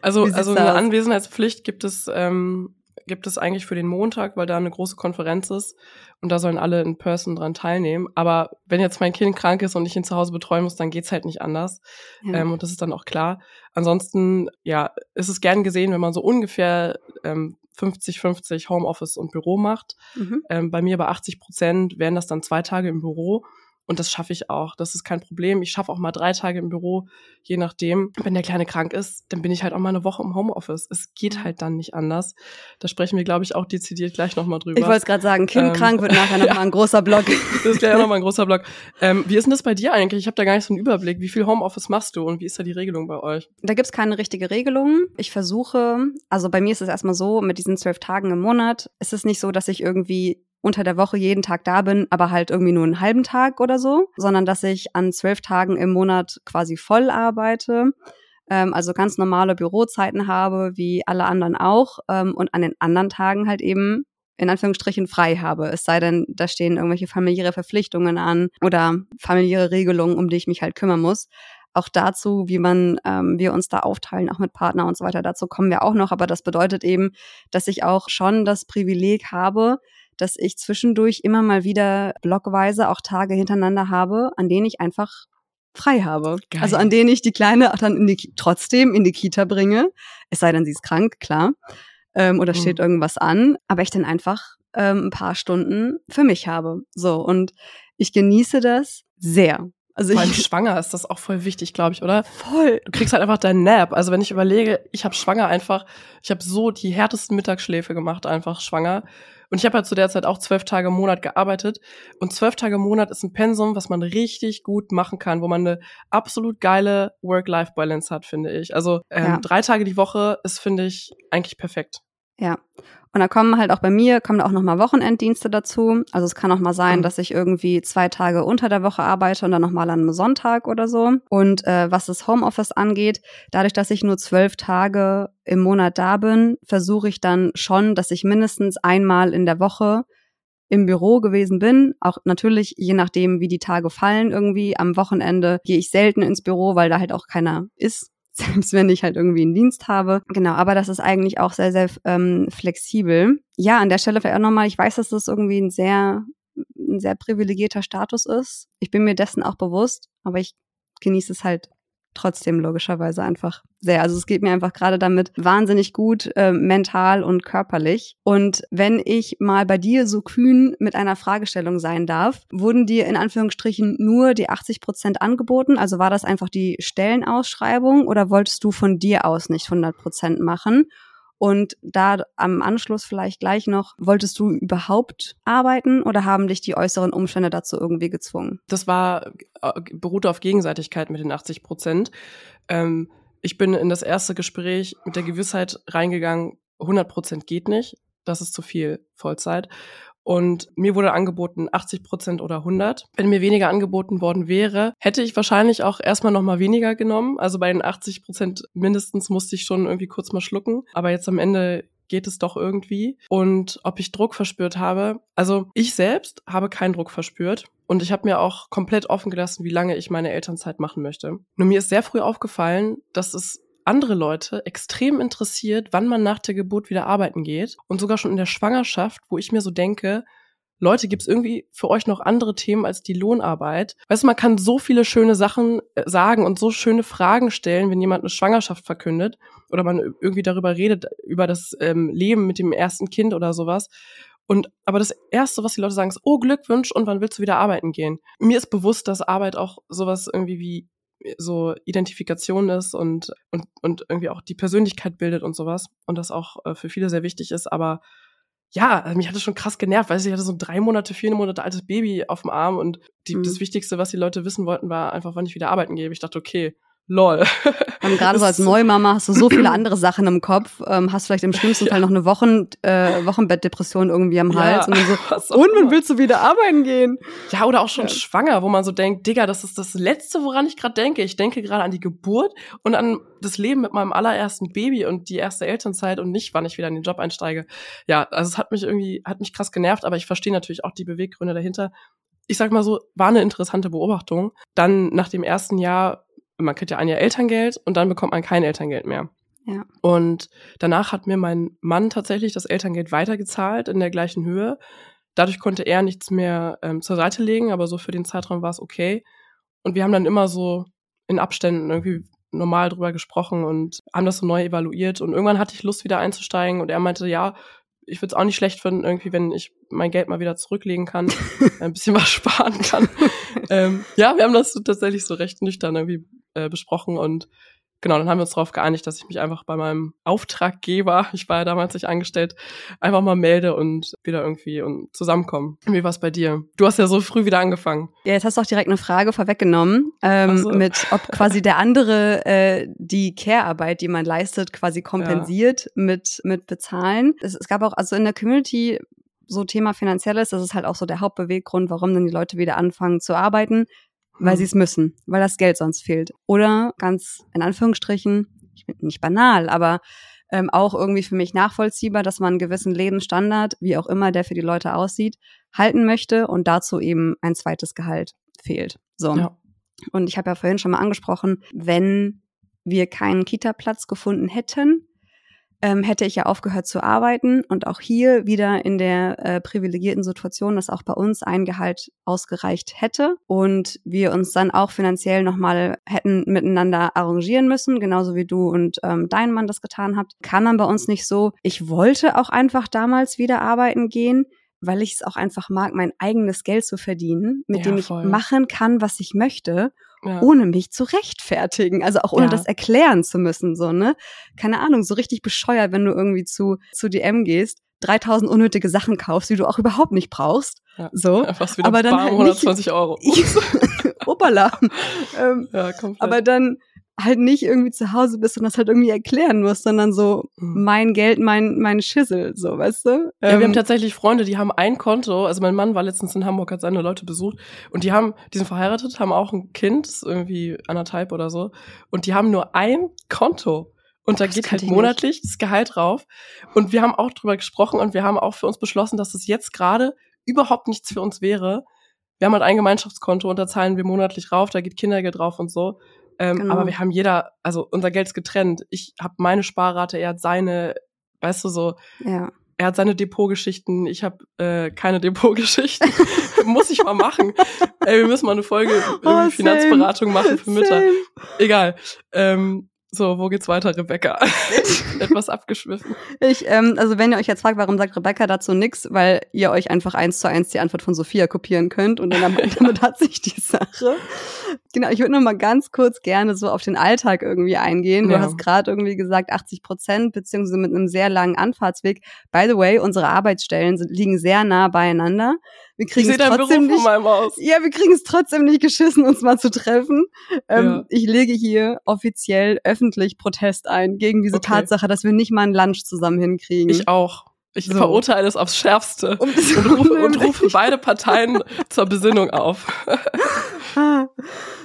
also, also eine aus? Anwesenheitspflicht gibt es, ähm, gibt es eigentlich für den Montag, weil da eine große Konferenz ist und da sollen alle in Person dran teilnehmen. Aber wenn jetzt mein Kind krank ist und ich ihn zu Hause betreuen muss, dann geht's halt nicht anders. Ja. Ähm, und das ist dann auch klar. Ansonsten, ja, ist es gern gesehen, wenn man so ungefähr ähm, fünfzig fünfzig Homeoffice und Büro macht. Mhm. Ähm, bei mir bei achtzig Prozent wären das dann zwei Tage im Büro. Und das schaffe ich auch. Das ist kein Problem. Ich schaffe auch mal drei Tage im Büro, je nachdem. Wenn der Kleine krank ist, dann bin ich halt auch mal eine Woche im Homeoffice. Es geht halt dann nicht anders. Da sprechen wir, glaube ich, auch dezidiert gleich nochmal drüber. Ich wollte es gerade sagen, Kind ähm, krank wird nachher nochmal ja. ein großer Block. Das ist gleich nochmal ein großer Block. Ähm, wie ist denn das bei dir eigentlich? Ich habe da gar nicht so einen Überblick. Wie viel Homeoffice machst du und wie ist da die Regelung bei euch? Da gibt es keine richtige Regelung. Ich versuche, also bei mir ist es erstmal so, mit diesen zwölf Tagen im Monat, es ist nicht so, dass ich irgendwie unter der Woche jeden Tag da bin, aber halt irgendwie nur einen halben Tag oder so, sondern dass ich an zwölf Tagen im Monat quasi voll arbeite, ähm, also ganz normale Bürozeiten habe, wie alle anderen auch, ähm, und an den anderen Tagen halt eben in Anführungsstrichen frei habe. Es sei denn, da stehen irgendwelche familiäre Verpflichtungen an oder familiäre Regelungen, um die ich mich halt kümmern muss. Auch dazu, wie man ähm, wir uns da aufteilen, auch mit Partner und so weiter, dazu kommen wir auch noch, aber das bedeutet eben, dass ich auch schon das Privileg habe, dass ich zwischendurch immer mal wieder blockweise auch Tage hintereinander habe, an denen ich einfach frei habe. Geil. Also an denen ich die Kleine auch dann in die, trotzdem in die Kita bringe. Es sei denn, sie ist krank, klar. Ähm, oder mhm. steht irgendwas an. Aber ich dann einfach ähm, ein paar Stunden für mich habe. So, und ich genieße das sehr. Also vor allem ich, schwanger ist das auch voll wichtig, glaube ich, oder? Voll. Du kriegst halt einfach deinen Nap. Also wenn ich überlege, ich habe schwanger einfach, ich habe so die härtesten Mittagsschläfe gemacht, einfach schwanger. Und ich habe halt zu der Zeit auch zwölf Tage im Monat gearbeitet. Und zwölf Tage im Monat ist ein Pensum, was man richtig gut machen kann, wo man eine absolut geile Work-Life-Balance hat, finde ich. Also ähm, ja. drei Tage die Woche ist, finde ich, eigentlich perfekt. Ja, und da kommen halt auch bei mir, kommen auch nochmal Wochenenddienste dazu. Also es kann auch mal sein, dass ich irgendwie zwei Tage unter der Woche arbeite und dann nochmal an einem Sonntag oder so. Und äh, was das Homeoffice angeht, dadurch, dass ich nur zwölf Tage im Monat da bin, versuche ich dann schon, dass ich mindestens einmal in der Woche im Büro gewesen bin. Auch natürlich, je nachdem, wie die Tage fallen irgendwie. Am Wochenende gehe ich selten ins Büro, weil da halt auch keiner ist. Selbst wenn ich halt irgendwie einen Dienst habe. Genau, aber das ist eigentlich auch sehr, sehr ähm, flexibel. Ja, an der Stelle vielleicht auch nochmal, ich weiß, dass das irgendwie ein sehr, ein sehr privilegierter Status ist. Ich bin mir dessen auch bewusst, aber ich genieße es halt trotzdem logischerweise einfach sehr. Also es geht mir einfach gerade damit wahnsinnig gut, äh, mental und körperlich. Und wenn ich mal bei dir so kühn mit einer Fragestellung sein darf, wurden dir in Anführungsstrichen nur die achtzig Prozent angeboten? Also war das einfach die Stellenausschreibung oder wolltest du von dir aus nicht hundert Prozent machen? Und da am Anschluss vielleicht gleich noch, wolltest du überhaupt arbeiten oder haben dich die äußeren Umstände dazu irgendwie gezwungen? Das war, beruhte auf Gegenseitigkeit mit den achtzig Prozent. Ähm, ich bin in das erste Gespräch mit der Gewissheit reingegangen, hundert Prozent geht nicht, das ist zu viel Vollzeit. Und mir wurde angeboten achtzig Prozent oder hundert. Wenn mir weniger angeboten worden wäre, hätte ich wahrscheinlich auch erstmal nochmal weniger genommen. Also bei den achtzig Prozent mindestens musste ich schon irgendwie kurz mal schlucken. Aber jetzt am Ende geht es doch irgendwie, und ob ich Druck verspürt habe. Also ich selbst habe keinen Druck verspürt und ich habe mir auch komplett offen gelassen, wie lange ich meine Elternzeit machen möchte. Nur mir ist sehr früh aufgefallen, dass es andere Leute extrem interessiert, wann man nach der Geburt wieder arbeiten geht, und sogar schon in der Schwangerschaft, wo ich mir so denke, Leute, gibt's irgendwie für euch noch andere Themen als die Lohnarbeit? Weißt du, man kann so viele schöne Sachen sagen und so schöne Fragen stellen, wenn jemand eine Schwangerschaft verkündet oder man irgendwie darüber redet, über das ähm, Leben mit dem ersten Kind oder sowas. Und aber das Erste, was die Leute sagen, ist, oh, Glückwunsch, und wann willst du wieder arbeiten gehen? Mir ist bewusst, dass Arbeit auch sowas irgendwie wie so Identifikation ist und und und irgendwie auch die Persönlichkeit bildet und sowas, und das auch äh, für viele sehr wichtig ist, aber ja, also mich hat es schon krass genervt, weil ich hatte so ein drei Monate, vier Monate altes Baby auf dem Arm, und die, mhm. das Wichtigste, was die Leute wissen wollten, war einfach, wann ich wieder arbeiten gehe. Ich dachte, okay, lol. Und gerade so als Neumama hast du so viele andere Sachen im Kopf, ähm, hast vielleicht im schlimmsten ja. Fall noch eine Wochen, äh, Wochenbettdepression irgendwie am Hals, ja. und dann so, und wann willst du wieder arbeiten gehen? Ja, oder auch schon ja. schwanger, wo man so denkt, Digga, das ist das Letzte, woran ich gerade denke. Ich denke gerade an die Geburt und an das Leben mit meinem allerersten Baby und die erste Elternzeit und nicht, wann ich wieder in den Job einsteige. Ja, also es hat mich irgendwie, hat mich krass genervt, aber ich verstehe natürlich auch die Beweggründe dahinter. Ich sag mal so, war eine interessante Beobachtung. Dann nach dem ersten Jahr, man kriegt ja ein Jahr Elterngeld und dann bekommt man kein Elterngeld mehr. Ja. Und danach hat mir mein Mann tatsächlich das Elterngeld weitergezahlt in der gleichen Höhe. Dadurch konnte er nichts mehr ähm, zur Seite legen, aber so für den Zeitraum war es okay. Und wir haben dann immer so in Abständen irgendwie normal drüber gesprochen und haben das so neu evaluiert. Und irgendwann hatte ich Lust, wieder einzusteigen, und er meinte, ja, ich würde es auch nicht schlecht finden, irgendwie, wenn ich mein Geld mal wieder zurücklegen kann, ein bisschen was sparen kann. ähm, ja, wir haben das tatsächlich so recht nüchtern irgendwie äh, besprochen, und genau, dann haben wir uns darauf geeinigt, dass ich mich einfach bei meinem Auftraggeber, ich war ja damals nicht angestellt, einfach mal melde und wieder irgendwie und zusammenkommen. Wie war es bei dir? Du hast ja so früh wieder angefangen. Ja, jetzt hast du auch direkt eine Frage vorweggenommen, ähm, so. mit ob quasi der andere äh, die Care-Arbeit, die man leistet, quasi kompensiert ja. mit mit bezahlen. Es, es gab auch, also in der Community, so Thema Finanzielles, das ist halt auch so der Hauptbeweggrund, warum dann die Leute wieder anfangen zu arbeiten. Weil sie es müssen, weil das Geld sonst fehlt. Oder ganz in Anführungsstrichen, nicht banal, aber ähm, auch irgendwie für mich nachvollziehbar, dass man einen gewissen Lebensstandard, wie auch immer der für die Leute aussieht, halten möchte und dazu eben ein zweites Gehalt fehlt. So. Ja. Und ich habe ja vorhin schon mal angesprochen, wenn wir keinen Kita-Platz gefunden hätten, ähm, hätte ich ja aufgehört zu arbeiten, und auch hier wieder in der äh, privilegierten Situation, dass auch bei uns ein Gehalt ausgereicht hätte und wir uns dann auch finanziell nochmal hätten miteinander arrangieren müssen, genauso wie du und ähm, dein Mann das getan habt. Kam dann bei uns nicht so. Ich wollte auch einfach damals wieder arbeiten gehen, weil ich es auch einfach mag, mein eigenes Geld zu verdienen, mit ja, dem ich voll. machen kann, was ich möchte. Ja. Ohne mich zu rechtfertigen, also auch ohne ja. das erklären zu müssen, so, ne? Keine Ahnung, so richtig bescheuert, wenn du irgendwie zu zu D M gehst, dreitausend unnötige Sachen kaufst, die du auch überhaupt nicht brauchst, ja. so. Einfach wieder, aber dann halt hundertzwanzig nicht, Euro. Hoppala. ähm, ja, aber dann halt nicht irgendwie zu Hause bist und das halt irgendwie erklären musst, sondern so mhm. mein Geld, mein mein Schissel, so, weißt du? Ja, ähm, wir haben tatsächlich Freunde, die haben ein Konto, also mein Mann war letztens in Hamburg, hat seine Leute besucht, und die haben, die sind verheiratet, haben auch ein Kind, irgendwie anderthalb oder so, und die haben nur ein Konto. Und da geht halt monatlich das Gehalt drauf, und wir haben auch drüber gesprochen und wir haben auch für uns beschlossen, dass das jetzt gerade überhaupt nichts für uns wäre. Wir haben halt ein Gemeinschaftskonto und da zahlen wir monatlich rauf, da geht Kindergeld drauf und so. Ähm, genau. Aber wir haben jeder, also unser Geld ist getrennt. Ich habe meine Sparrate, er hat seine, weißt du so, ja. er hat seine Depotgeschichten, ich habe äh, keine Depotgeschichten. Muss ich mal machen. Ey, wir müssen mal eine Folge irgendwie oh, Finanzberatung machen für Mütter. Same. Egal. Ähm, so, wo geht's weiter, Rebecca? Etwas abgeschwiffen. Ich, ähm, also wenn ihr euch jetzt fragt, warum sagt Rebecca dazu nix, weil ihr euch einfach eins zu eins die Antwort von Sophia kopieren könnt, und dann am Ende ja. hat sich die Sache. Genau, ich würde noch mal ganz kurz gerne so auf den Alltag irgendwie eingehen. Ja. Du hast gerade irgendwie gesagt, achtzig Prozent, beziehungsweise mit einem sehr langen Anfahrtsweg. By the way, unsere Arbeitsstellen sind, liegen sehr nah beieinander. Wir kriegen ich es trotzdem nicht. Ja, wir kriegen es trotzdem nicht geschissen, uns mal zu treffen. Ähm, ja. Ich lege hier offiziell öffentlich Protest ein gegen diese okay. Tatsache, dass wir nicht mal einen Lunch zusammen hinkriegen. Ich auch. Ich so. verurteile es aufs Schärfste und, und, rufe, und rufe beide Parteien zur Besinnung auf.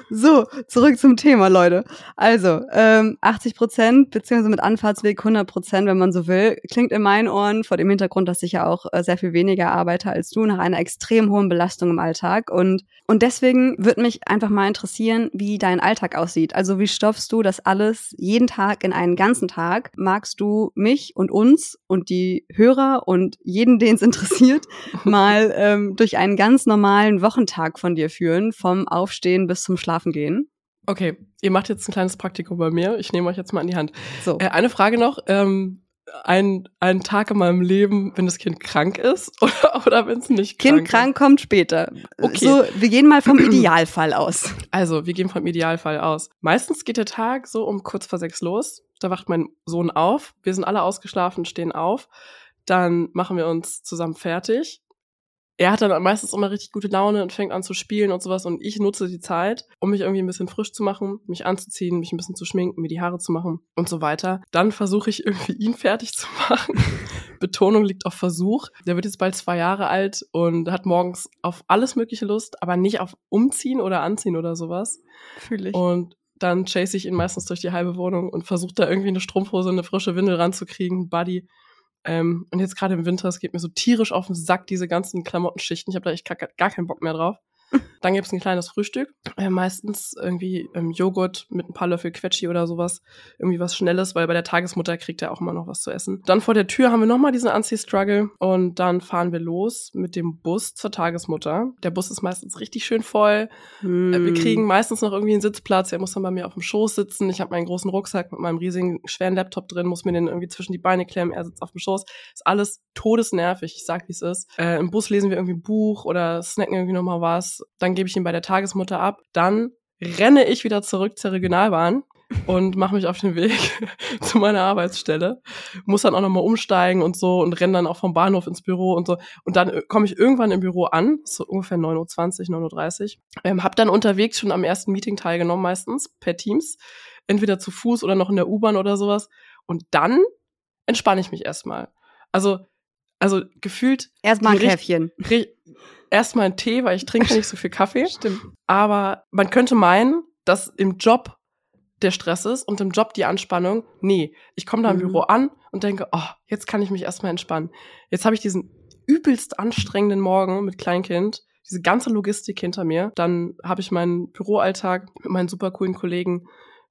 So, zurück zum Thema, Leute. Also, ähm, achtzig Prozent, beziehungsweise mit Anfahrtsweg hundert Prozent, wenn man so will, klingt in meinen Ohren vor dem Hintergrund, dass ich ja auch äh, sehr viel weniger arbeite als du, nach einer extrem hohen Belastung im Alltag. Und, und deswegen würde mich einfach mal interessieren, wie dein Alltag aussieht. Also, wie stoffst du das alles jeden Tag in einen ganzen Tag? Magst du mich und uns und die Hörer und jeden, den es interessiert, mal ähm, durch einen ganz normalen Wochentag von dir führen, vom Aufstehen bis zum Schlafen gehen? Okay, ihr macht jetzt ein kleines Praktikum bei mir. Ich nehme euch jetzt mal an die Hand. So. Äh, eine Frage noch. Ähm, ein, ein Tag in meinem Leben, wenn das Kind krank ist oder, oder wenn es nicht krank ist? Kind krank kommt später. Okay. So, wir gehen mal vom Idealfall aus. Also, wir gehen vom Idealfall aus. Meistens geht der Tag so um kurz vor sechs los. Da wacht mein Sohn auf. Wir sind alle ausgeschlafen, stehen auf. Dann machen wir uns zusammen fertig. Er hat dann meistens immer richtig gute Laune und fängt an zu spielen und sowas. Und ich nutze die Zeit, um mich irgendwie ein bisschen frisch zu machen, mich anzuziehen, mich ein bisschen zu schminken, mir die Haare zu machen und so weiter. Dann versuche ich irgendwie ihn fertig zu machen. Betonung liegt auf Versuch. Der wird jetzt bald zwei Jahre alt und hat morgens auf alles mögliche Lust, aber nicht auf Umziehen oder Anziehen oder sowas. Fühl ich. Und dann chase ich ihn meistens durch die halbe Wohnung und versuche da irgendwie eine Strumpfhose, eine frische Windel ranzukriegen, Buddy. Ähm, und jetzt gerade im Winter, es geht mir so tierisch auf den Sack, diese ganzen Klamottenschichten. Ich habe da echt gar keinen Bock mehr drauf. Dann gibt es ein kleines Frühstück. Äh, meistens irgendwie ähm, Joghurt mit ein paar Löffel Quetschi oder sowas. Irgendwie was Schnelles, weil bei der Tagesmutter kriegt er auch immer noch was zu essen. Dann vor der Tür haben wir nochmal diesen Anziehstruggle. Und dann fahren wir los mit dem Bus zur Tagesmutter. Der Bus ist meistens richtig schön voll. Hm. Äh, wir kriegen meistens noch irgendwie einen Sitzplatz. Er muss dann bei mir auf dem Schoß sitzen. Ich habe meinen großen Rucksack mit meinem riesigen, schweren Laptop drin. Muss mir den irgendwie zwischen die Beine klemmen. Er sitzt auf dem Schoß. Ist alles todesnervig. Ich sag, wie es ist. Äh, im Bus lesen wir irgendwie ein Buch oder snacken irgendwie nochmal was. Dann gebe ich ihn bei der Tagesmutter ab. Dann renne ich wieder zurück zur Regionalbahn und mache mich auf den Weg zu meiner Arbeitsstelle. Muss dann auch nochmal umsteigen und so und renne dann auch vom Bahnhof ins Büro und so. Und dann komme ich irgendwann im Büro an, so ungefähr neun Uhr zwanzig, neun Uhr dreißig. Ähm, hab dann unterwegs schon am ersten Meeting teilgenommen, meistens per Teams. Entweder zu Fuß oder noch in der U-Bahn oder sowas. Und dann entspanne ich mich erstmal. Also, also gefühlt... Erstmal ein Käffchen. Erstmal einen Tee, weil ich trinke nicht so viel Kaffee. Stimmt. Aber man könnte meinen, dass im Job der Stress ist und im Job die Anspannung. Nee, ich komme da im mhm. Büro an und denke, oh, jetzt kann ich mich erstmal entspannen. Jetzt habe ich diesen übelst anstrengenden Morgen mit Kleinkind, diese ganze Logistik hinter mir. Dann habe ich meinen Büroalltag mit meinen super coolen Kollegen,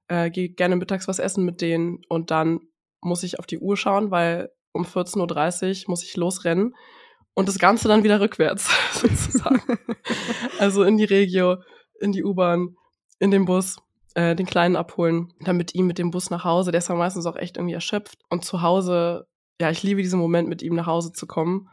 äh, gehe gerne mittags was essen mit denen und dann muss ich auf die Uhr schauen, weil um vierzehn Uhr dreißig muss ich losrennen. Und das Ganze dann wieder rückwärts, sozusagen. Also in die Regio, in die U-Bahn, in den Bus, äh, den Kleinen abholen, dann mit ihm mit dem Bus nach Hause. Der ist dann meistens auch echt irgendwie erschöpft. Und zu Hause, ja, ich liebe diesen Moment, mit ihm nach Hause zu kommen.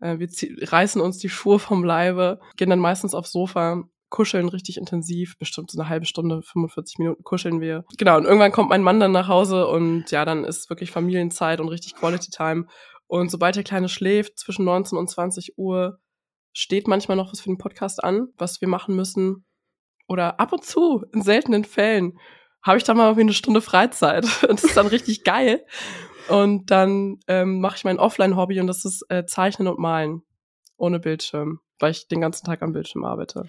Äh, wir zie- reißen uns die Schuhe vom Leibe, gehen dann meistens aufs Sofa, kuscheln richtig intensiv, bestimmt so eine halbe Stunde, fünfundvierzig Minuten kuscheln wir. Genau, und irgendwann kommt mein Mann dann nach Hause und ja, dann ist wirklich Familienzeit und richtig Quality Time. Und sobald der Kleine schläft, zwischen neunzehn und zwanzig Uhr, steht manchmal noch was für den Podcast an, was wir machen müssen. Oder ab und zu, in seltenen Fällen, habe ich dann mal eine Stunde Freizeit. Das ist dann richtig geil. Und dann ähm, mache ich mein Offline-Hobby und das ist äh, Zeichnen und Malen. Ohne Bildschirm, weil ich den ganzen Tag am Bildschirm arbeite.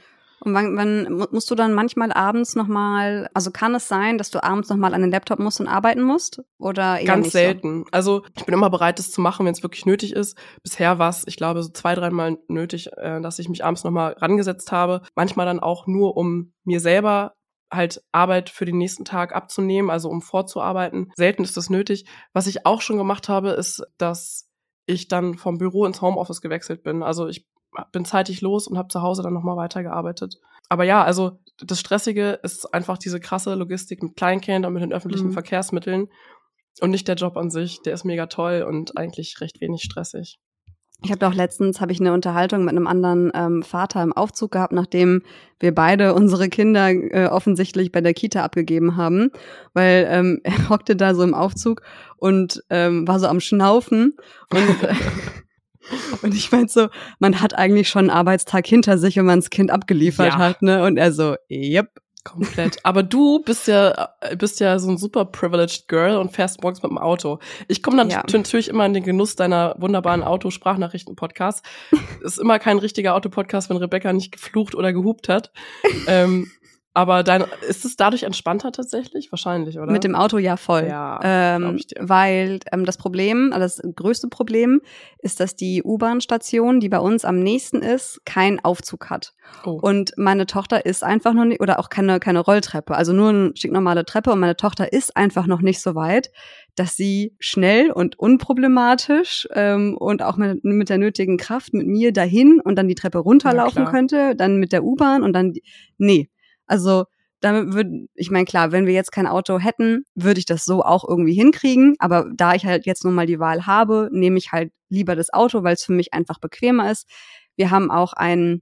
Und wann, wann musst du dann manchmal abends nochmal, also kann es sein, dass du abends nochmal an den Laptop musst und arbeiten musst? Oder eher Ganz nicht selten. So? Also ich bin immer bereit, das zu machen, wenn es wirklich nötig ist. Bisher war es, ich glaube, so zwei, dreimal nötig, äh, dass ich mich abends nochmal rangesetzt habe. Manchmal dann auch nur, um mir selber halt Arbeit für den nächsten Tag abzunehmen, also um vorzuarbeiten. Selten ist das nötig. Was ich auch schon gemacht habe, ist, dass ich dann vom Büro ins Homeoffice gewechselt bin. Also ich bin zeitig los und habe zu Hause dann nochmal weitergearbeitet. Aber ja, also das Stressige ist einfach diese krasse Logistik mit Kleinkind und mit den öffentlichen mhm. Verkehrsmitteln und nicht der Job an sich. Der ist mega toll und eigentlich recht wenig stressig. Ich habe doch letztens habe ich eine Unterhaltung mit einem anderen ähm, Vater im Aufzug gehabt, nachdem wir beide unsere Kinder äh, offensichtlich bei der Kita abgegeben haben, weil ähm, er hockte da so im Aufzug und ähm, war so am Schnaufen und äh, und ich meinte so, man hat eigentlich schon einen Arbeitstag hinter sich, wenn man das Kind abgeliefert ja. hat, ne? Und er so, yep, Komplett. Aber du bist ja bist ja so ein super privileged Girl und fährst morgens mit dem Auto. Ich komme dann ja. t- natürlich immer in den Genuss deiner wunderbaren Autosprachnachrichten-Podcasts. Ist immer kein richtiger Autopodcast, wenn Rebecca nicht geflucht oder gehupt hat. ähm, aber dein, ist es dadurch entspannter tatsächlich? Wahrscheinlich, oder? Mit dem Auto ja voll. Ja, ähm, weil ähm, das Problem, also das größte Problem ist, dass die U-Bahn-Station, die bei uns am nächsten ist, keinen Aufzug hat. Oh. Und meine Tochter ist einfach noch nicht, oder auch keine keine Rolltreppe, also nur eine stinknormale Treppe. Und meine Tochter ist einfach noch nicht so weit, dass sie schnell und unproblematisch ähm, und auch mit, mit der nötigen Kraft mit mir dahin und dann die Treppe runterlaufen könnte, dann mit der U-Bahn und dann, nee. Also damit würde, ich meine klar, wenn wir jetzt kein Auto hätten, würde ich das so auch irgendwie hinkriegen, aber da ich halt jetzt nun mal die Wahl habe, nehme ich halt lieber das Auto, weil es für mich einfach bequemer ist. Wir haben auch einen,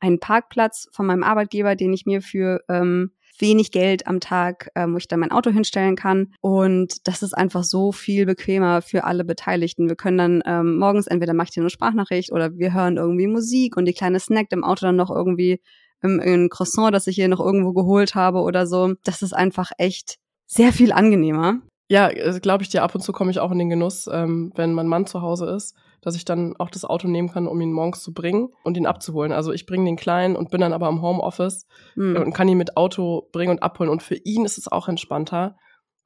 einen Parkplatz von meinem Arbeitgeber, den ich mir für ähm, wenig Geld am Tag, ähm, wo ich dann mein Auto hinstellen kann, und das ist einfach so viel bequemer für alle Beteiligten. Wir können dann ähm, morgens, entweder mache ich dir eine Sprachnachricht oder wir hören irgendwie Musik und die Kleine snackt im Auto dann noch irgendwie ein Croissant, das ich hier noch irgendwo geholt habe oder so. Das ist einfach echt sehr viel angenehmer. Ja, glaube ich dir, ab und zu komme ich auch in den Genuss, ähm, wenn mein Mann zu Hause ist, dass ich dann auch das Auto nehmen kann, um ihn morgens zu bringen und ihn abzuholen. Also ich bringe den Kleinen und bin dann aber im Homeoffice hm. und kann ihn mit Auto bringen und abholen. Und für ihn ist es auch entspannter,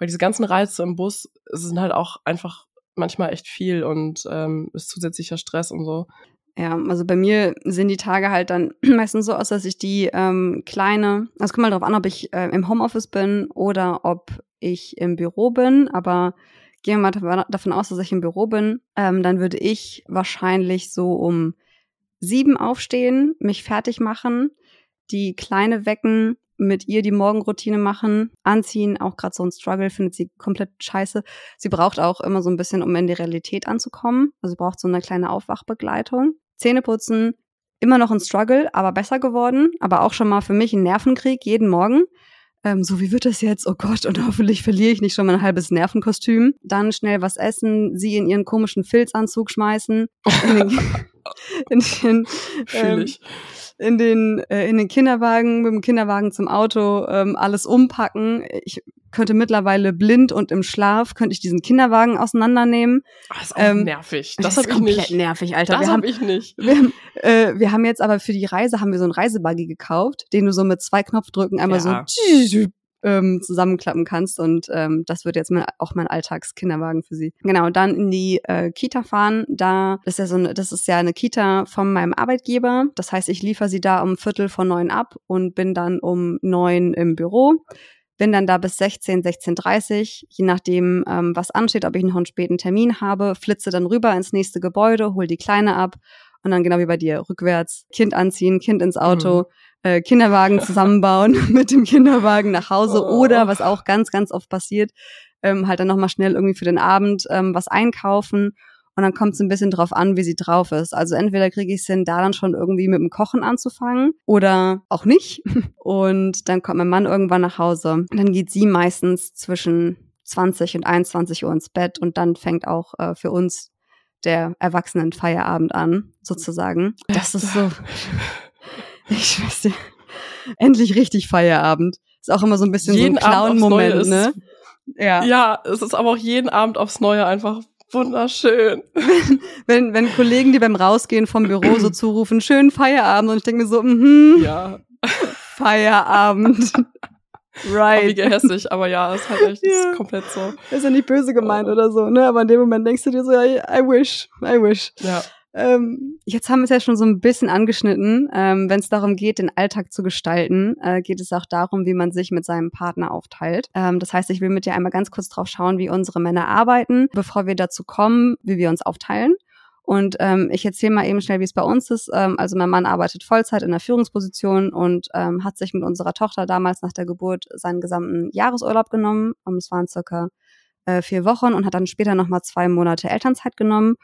weil diese ganzen Reize im Bus sind halt auch einfach manchmal echt viel und ähm, ist zusätzlicher Stress und so. Ja, also bei mir sehen die Tage halt dann meistens so aus, dass ich die ähm, Kleine, also es kommt mal drauf an, ob ich äh, im Homeoffice bin oder ob ich im Büro bin, aber gehen wir mal davon aus, dass ich im Büro bin, ähm, dann würde ich wahrscheinlich so um sieben aufstehen, mich fertig machen, die Kleine wecken, mit ihr die Morgenroutine machen, anziehen, auch gerade so ein Struggle, findet sie komplett scheiße. Sie braucht auch immer so ein bisschen, um in die Realität anzukommen. Also braucht so eine kleine Aufwachbegleitung. Zähneputzen, immer noch ein Struggle, aber besser geworden. Aber auch schon mal für mich ein Nervenkrieg, jeden Morgen. Ähm, so, wie wird das jetzt? Oh Gott, und hoffentlich verliere ich nicht schon mein halbes Nervenkostüm. Dann schnell was essen, sie in ihren komischen Filzanzug schmeißen. In den, in den, ähm, in den, äh, in den Kinderwagen, mit dem Kinderwagen zum Auto, ähm, alles umpacken. Ich könnte mittlerweile blind und im Schlaf, könnte ich diesen Kinderwagen auseinandernehmen. Ach, das ist auch ähm, nervig. Das, das ist komplett nicht. nervig, Alter. Das wir hab haben, ich nicht. Wir haben, äh, wir haben jetzt aber für die Reise, haben wir so einen Reisebuggy gekauft, den du so mit zwei Knopfdrücken einmal ja. so ähm, zusammenklappen kannst, und ähm, das wird jetzt mein, auch mein Alltagskinderwagen für sie. Genau, dann in die äh, Kita fahren. Da ist ja so eine, das ist ja eine Kita von meinem Arbeitgeber. Das heißt, ich liefere sie da um Viertel vor neun ab und bin dann um neun im Büro. Bin dann da bis sechzehn, sechzehn Uhr dreißig, je nachdem, ähm, was ansteht, ob ich noch einen späten Termin habe, flitze dann rüber ins nächste Gebäude, hol die Kleine ab und dann genau wie bei dir, rückwärts, Kind anziehen, Kind ins Auto, mhm. äh, Kinderwagen zusammenbauen, mit dem Kinderwagen nach Hause oh. oder, was auch ganz, ganz oft passiert, ähm, halt dann nochmal schnell irgendwie für den Abend ähm, was einkaufen. Und dann kommt es ein bisschen drauf an, wie sie drauf ist. Also entweder kriege ich es hin, da dann schon irgendwie mit dem Kochen anzufangen oder auch nicht. Und dann kommt mein Mann irgendwann nach Hause. Dann geht sie meistens zwischen zwanzig und einundzwanzig Uhr ins Bett. Und dann fängt auch äh, für uns der Erwachsenenfeierabend an, sozusagen. Das ist so, ich weiß nicht, endlich richtig Feierabend. Ist auch immer so ein bisschen jeden so ein Clown-Moment, ne? Ja. ja, es ist aber auch jeden Abend aufs Neue einfach wunderschön. Wenn, wenn, wenn Kollegen dir beim Rausgehen vom Büro so zurufen, schönen Feierabend, und ich denke mir so, mhm, ja. Feierabend. Right. Oh, wie gehässig, aber ja, ist halt echt ja. ist komplett so. Ist ja nicht böse gemeint oh. oder so, ne? Aber in dem Moment denkst du dir so, I, I wish, I wish. Ja. Ähm, jetzt haben wir es ja schon so ein bisschen angeschnitten. Ähm, wenn es darum geht, den Alltag zu gestalten, äh, geht es auch darum, wie man sich mit seinem Partner aufteilt. Ähm, das heißt, ich will mit dir einmal ganz kurz drauf schauen, wie unsere Männer arbeiten, bevor wir dazu kommen, wie wir uns aufteilen. Und ähm, ich erzähle mal eben schnell, wie es bei uns ist. Ähm, also mein Mann arbeitet Vollzeit in der Führungsposition und ähm, hat sich mit unserer Tochter damals nach der Geburt seinen gesamten Jahresurlaub genommen. Um, es waren circa äh, vier Wochen und hat dann später nochmal zwei Monate Elternzeit genommen.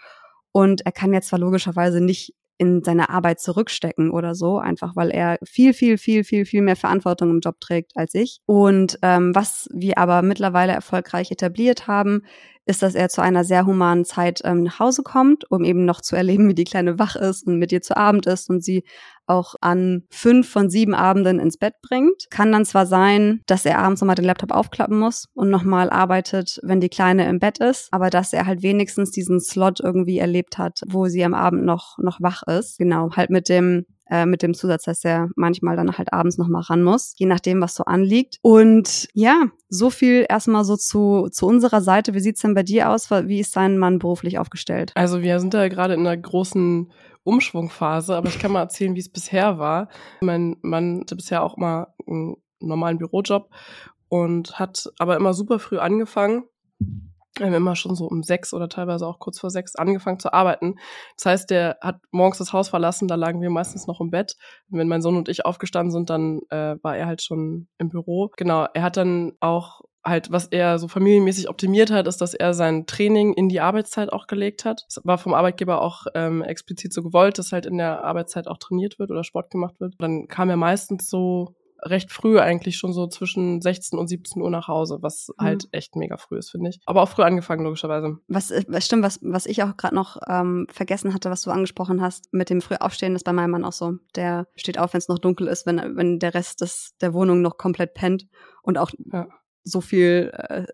Und er kann jetzt zwar logischerweise nicht in seine Arbeit zurückstecken oder so, einfach weil er viel, viel, viel, viel, viel mehr Verantwortung im Job trägt als ich. Und ähm, was wir aber mittlerweile erfolgreich etabliert haben, ist, dass er zu einer sehr humanen Zeit ähm, nach Hause kommt, um eben noch zu erleben, wie die Kleine wach ist und mit ihr zu Abend ist und sie auch an fünf von sieben Abenden ins Bett bringt. Kann dann zwar sein, dass er abends nochmal den Laptop aufklappen muss und nochmal arbeitet, wenn die Kleine im Bett ist, aber dass er halt wenigstens diesen Slot irgendwie erlebt hat, wo sie am Abend noch, noch wach ist. Genau, halt mit dem mit dem Zusatz, dass er manchmal dann halt abends nochmal ran muss, je nachdem, was so anliegt. Und ja, so viel erstmal so zu, zu unserer Seite. Wie sieht's denn bei dir aus? Wie ist dein Mann beruflich aufgestellt? Also wir sind da gerade in einer großen Umschwungphase, aber ich kann mal erzählen, wie es bisher war. Mein Mann hatte bisher auch mal einen normalen Bürojob und hat aber immer super früh angefangen. Wir haben immer schon so um sechs oder teilweise auch kurz vor sechs angefangen zu arbeiten. Das heißt, der hat morgens das Haus verlassen, da lagen wir meistens noch im Bett. Und wenn mein Sohn und ich aufgestanden sind, dann äh, war er halt schon im Büro. Genau, er hat dann auch halt, was er so familienmäßig optimiert hat, ist, dass er sein Training in die Arbeitszeit auch gelegt hat. Das war vom Arbeitgeber auch ähm, explizit so gewollt, dass halt in der Arbeitszeit auch trainiert wird oder Sport gemacht wird. Dann kam er meistens so recht früh eigentlich schon so zwischen sechzehn und siebzehn Uhr nach Hause, was mhm. halt echt mega früh ist, finde ich. Aber auch früh angefangen, logischerweise. Was, was stimmt, was, was ich auch gerade noch ähm, vergessen hatte, was du angesprochen hast, mit dem Frühaufstehen ist bei meinem Mann auch so. Der steht auf, wenn es noch dunkel ist, wenn, wenn der Rest des, der Wohnung noch komplett pennt und auch ja. so viel äh,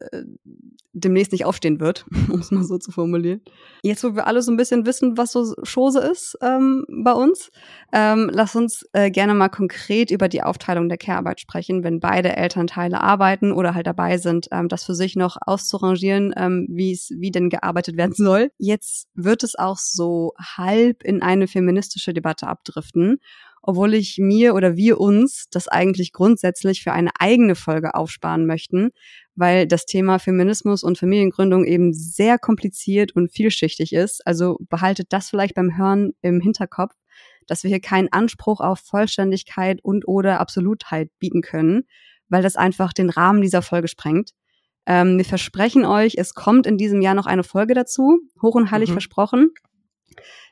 demnächst nicht aufstehen wird, um es mal so zu formulieren. Jetzt, wo wir alle so ein bisschen wissen, was so Chose ist ähm, bei uns, ähm, lass uns äh, gerne mal konkret über die Aufteilung der Care-Arbeit sprechen, wenn beide Elternteile arbeiten oder halt dabei sind, ähm, das für sich noch auszurangieren, ähm, wie es wie denn gearbeitet werden soll. Jetzt wird es auch so halb in eine feministische Debatte abdriften, obwohl ich mir oder wir uns das eigentlich grundsätzlich für eine eigene Folge aufsparen möchten, weil das Thema Feminismus und Familiengründung eben sehr kompliziert und vielschichtig ist. Also behaltet das vielleicht beim Hören im Hinterkopf, dass wir hier keinen Anspruch auf Vollständigkeit und oder Absolutheit bieten können, weil das einfach den Rahmen dieser Folge sprengt. Ähm, wir versprechen euch, es kommt in diesem Jahr noch eine Folge dazu, hoch und heilig mhm. versprochen,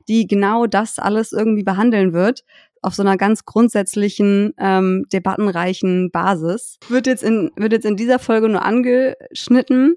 die genau das alles irgendwie behandeln wird, auf so einer ganz grundsätzlichen, ähm, debattenreichen Basis. Wird jetzt in, wird jetzt in dieser Folge nur angeschnitten,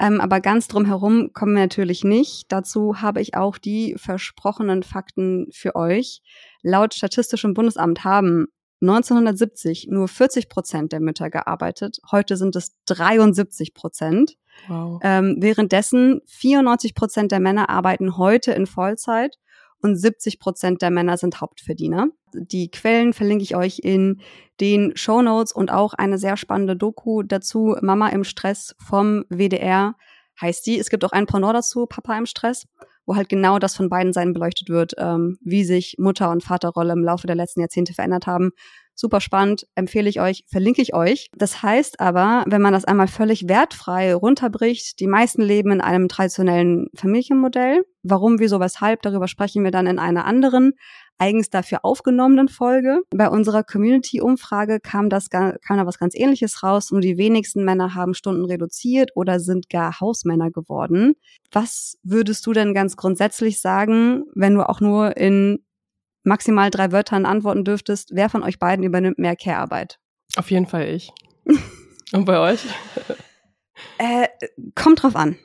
ähm, aber ganz drumherum kommen wir natürlich nicht. Dazu habe ich auch die versprochenen Fakten für euch. Laut Statistischem Bundesamt haben neunzehnhundertsiebzig nur vierzig Prozent der Mütter gearbeitet. Heute sind es dreiundsiebzig Prozent. Wow. Ähm, währenddessen vierundneunzig Prozent der Männer arbeiten heute in Vollzeit. Und siebzig Prozent der Männer sind Hauptverdiener. Die Quellen verlinke ich euch in den Shownotes und auch eine sehr spannende Doku dazu, Mama im Stress vom W D R heißt die. Es gibt auch ein Porno dazu, Papa im Stress, wo halt genau das von beiden Seiten beleuchtet wird, ähm, wie sich Mutter- und Vaterrolle im Laufe der letzten Jahrzehnte verändert haben. Super spannend, empfehle ich euch, verlinke ich euch. Das heißt aber, wenn man das einmal völlig wertfrei runterbricht, die meisten leben in einem traditionellen Familienmodell. Warum, wieso, weshalb, darüber sprechen wir dann in einer anderen, eigens dafür aufgenommenen Folge. Bei unserer Community-Umfrage kam das, kam da was ganz Ähnliches raus. Nur die wenigsten Männer haben Stunden reduziert oder sind gar Hausmänner geworden. Was würdest du denn ganz grundsätzlich sagen, wenn du auch nur in maximal drei Wörtern antworten dürftest, wer von euch beiden übernimmt mehr Care-Arbeit? Auf jeden Fall ich. Und bei euch? äh, kommt drauf an.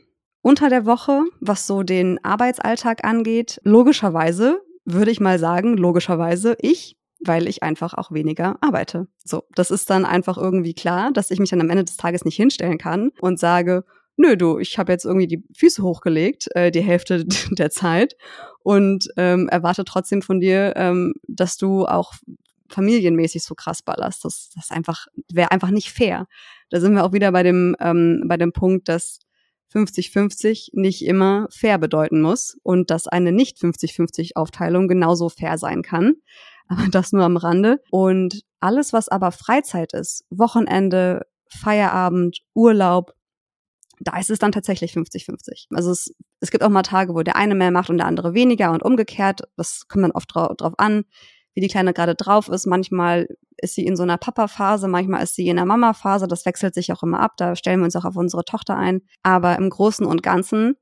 Unter der Woche, was so den Arbeitsalltag angeht, logischerweise, würde ich mal sagen, logischerweise ich, weil ich einfach auch weniger arbeite. So, das ist dann einfach irgendwie klar, dass ich mich dann am Ende des Tages nicht hinstellen kann und sage, nö, du, ich habe jetzt irgendwie die Füße hochgelegt, äh, die Hälfte der Zeit und ähm, erwarte trotzdem von dir, ähm, dass du auch familienmäßig so krass ballerst. Das, das einfach wäre einfach nicht fair. Da sind wir auch wieder bei dem, ähm, bei dem Punkt, dass fünfzig fünfzig nicht immer fair bedeuten muss und dass eine nicht fünfzig fünfzig Aufteilung genauso fair sein kann. Aber das nur am Rande. Und alles, was aber Freizeit ist, Wochenende, Feierabend, Urlaub, da ist es dann tatsächlich fünfzig fünfzig. Also es, es gibt auch mal Tage, wo der eine mehr macht und der andere weniger und umgekehrt. Das kommt dann oft dra- drauf an, wie die Kleine gerade drauf ist. Manchmal ist sie in so einer Papa-Phase, manchmal ist sie in der Mama-Phase. Das wechselt sich auch immer ab. Da stellen wir uns auch auf unsere Tochter ein. Aber im Großen und Ganzen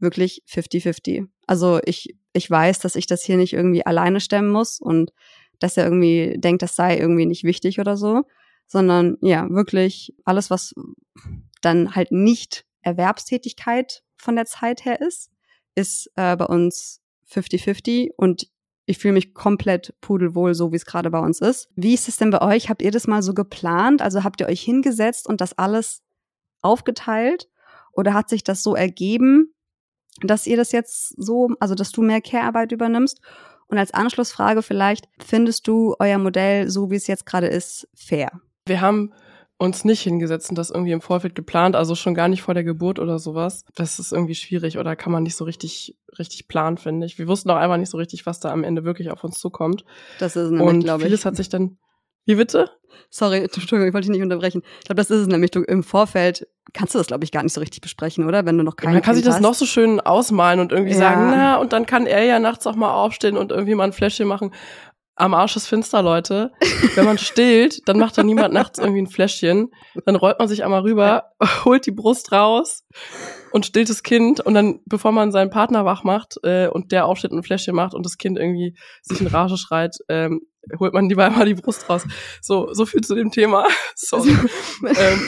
wirklich fifty fifty. Also ich, ich weiß, dass ich das hier nicht irgendwie alleine stemmen muss und dass er irgendwie denkt, das sei irgendwie nicht wichtig oder so. Sondern ja, wirklich alles, was dann halt nicht Erwerbstätigkeit von der Zeit her ist, ist äh, bei uns fifty fifty und ich fühle mich komplett pudelwohl, so wie es gerade bei uns ist. Wie ist es denn bei euch? Habt ihr das mal so geplant? Also habt ihr euch hingesetzt und das alles aufgeteilt? Oder hat sich das so ergeben, dass ihr das jetzt so, also dass du mehr Care-Arbeit übernimmst? Und als Anschlussfrage vielleicht, findest du euer Modell, so wie es jetzt gerade ist, fair? Wir haben uns nicht hingesetzt und das irgendwie im Vorfeld geplant, also schon gar nicht vor der Geburt oder sowas. Das ist irgendwie schwierig oder kann man nicht so richtig richtig planen, finde ich. Wir wussten auch einfach nicht so richtig, was da am Ende wirklich auf uns zukommt. Das ist es nämlich, glaube ich. Und vieles hat sich dann... Wie bitte? Sorry, Entschuldigung, ich wollte dich nicht unterbrechen. Ich glaube, das ist es nämlich. Im Vorfeld kannst du das, glaube ich, gar nicht so richtig besprechen, oder? Wenn du noch kein Kind hast. Man kann sich das noch so schön ausmalen und irgendwie ja. sagen, na, und dann kann er ja nachts auch mal aufstehen und irgendwie mal ein Fläschchen machen. Am Arsch ist finster, Leute. Wenn man stillt, dann macht doch niemand nachts irgendwie ein Fläschchen. Dann rollt man sich einmal rüber, holt die Brust raus und stillt das Kind. Und dann, bevor man seinen Partner wach macht äh, und der aufsteht und ein Fläschchen macht und das Kind irgendwie sich in Rage schreit, ähm, holt man lieber einmal die Brust raus. So, so viel zu dem Thema. Sorry. ähm,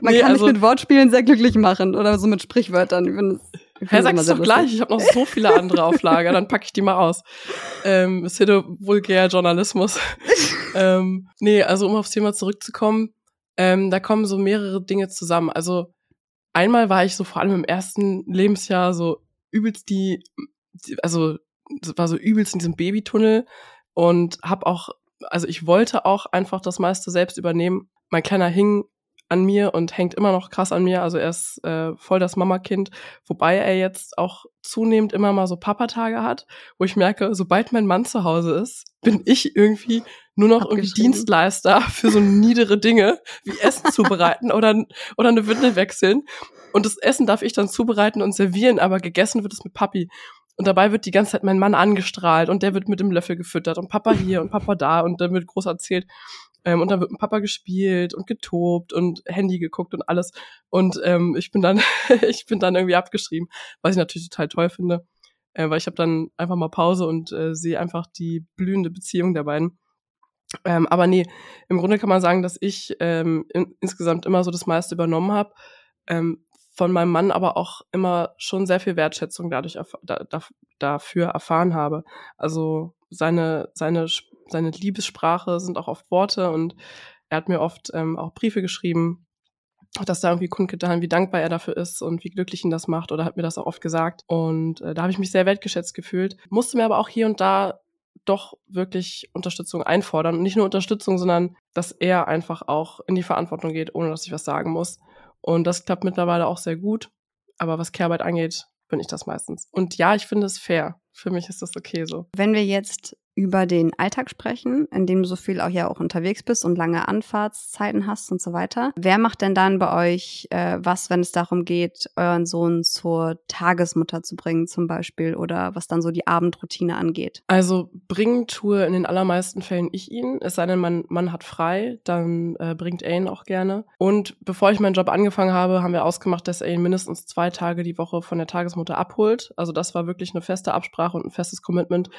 man nee, kann also, mich mit Wortspielen sehr glücklich machen oder so mit Sprichwörtern. Ich bin, Hä, hey, sag es doch lustig. Gleich, ich habe noch so viele andere auf Lager, dann packe ich die mal aus. Ähm, Pseudo-vulgär Journalismus. ähm, nee, also um aufs Thema zurückzukommen, ähm, da kommen so mehrere Dinge zusammen. Also einmal war ich so vor allem im ersten Lebensjahr so übelst die, also war so übelst in diesem Babytunnel und hab auch, also ich wollte auch einfach das meiste selbst übernehmen. Mein Kleiner hing an mir und hängt immer noch krass an mir, also er ist äh, voll das Mamakind, wobei er jetzt auch zunehmend immer mal so Papatage hat, wo ich merke, sobald mein Mann zu Hause ist, bin ich irgendwie nur noch irgendwie Dienstleister für so niedere Dinge, wie Essen zubereiten oder oder eine Windel wechseln und das Essen darf ich dann zubereiten und servieren, aber gegessen wird es mit Papi. Und dabei wird die ganze Zeit mein Mann angestrahlt und der wird mit dem Löffel gefüttert und Papa hier und Papa da und dann wird groß erzählt. Ähm, und dann wird mit Papa gespielt und getobt und Handy geguckt und alles. Und ähm, ich bin dann ich bin dann irgendwie abgeschrieben, was ich natürlich total toll finde, äh, weil ich habe dann einfach mal Pause und äh, sehe einfach die blühende Beziehung der beiden. Ähm, aber nee, im Grunde kann man sagen, dass ich ähm, in, insgesamt immer so das meiste übernommen habe. Ähm, von meinem Mann aber auch immer schon sehr viel Wertschätzung dadurch erf- da, da, dafür erfahren habe. Also seine seine seine Liebessprache sind auch oft Worte und er hat mir oft ähm, auch Briefe geschrieben, dass da irgendwie kundgetan, wie dankbar er dafür ist und wie glücklich ihn das macht oder hat mir das auch oft gesagt und äh, da habe ich mich sehr wertgeschätzt gefühlt. Musste mir aber auch hier und da doch wirklich Unterstützung einfordern und nicht nur Unterstützung, sondern dass er einfach auch in die Verantwortung geht, ohne dass ich was sagen muss. Und das klappt mittlerweile auch sehr gut. Aber was Care-Arbeit angeht, bin ich das meistens. Und ja, ich finde es fair. Für mich ist das okay so. Wenn wir jetzt über den Alltag sprechen, in dem du so viel auch ja auch unterwegs bist und lange Anfahrtszeiten hast und so weiter. Wer macht denn dann bei euch äh, was, wenn es darum geht, euren Sohn zur Tagesmutter zu bringen zum Beispiel oder was dann so die Abendroutine angeht? Also bringen tue in den allermeisten Fällen ich ihn, es sei denn, mein Mann hat frei, dann äh, bringt er ihn auch gerne. Und bevor ich meinen Job angefangen habe, haben wir ausgemacht, dass er ihn mindestens zwei Tage die Woche von der Tagesmutter abholt. Also das war wirklich eine feste Absprache und ein festes Commitment,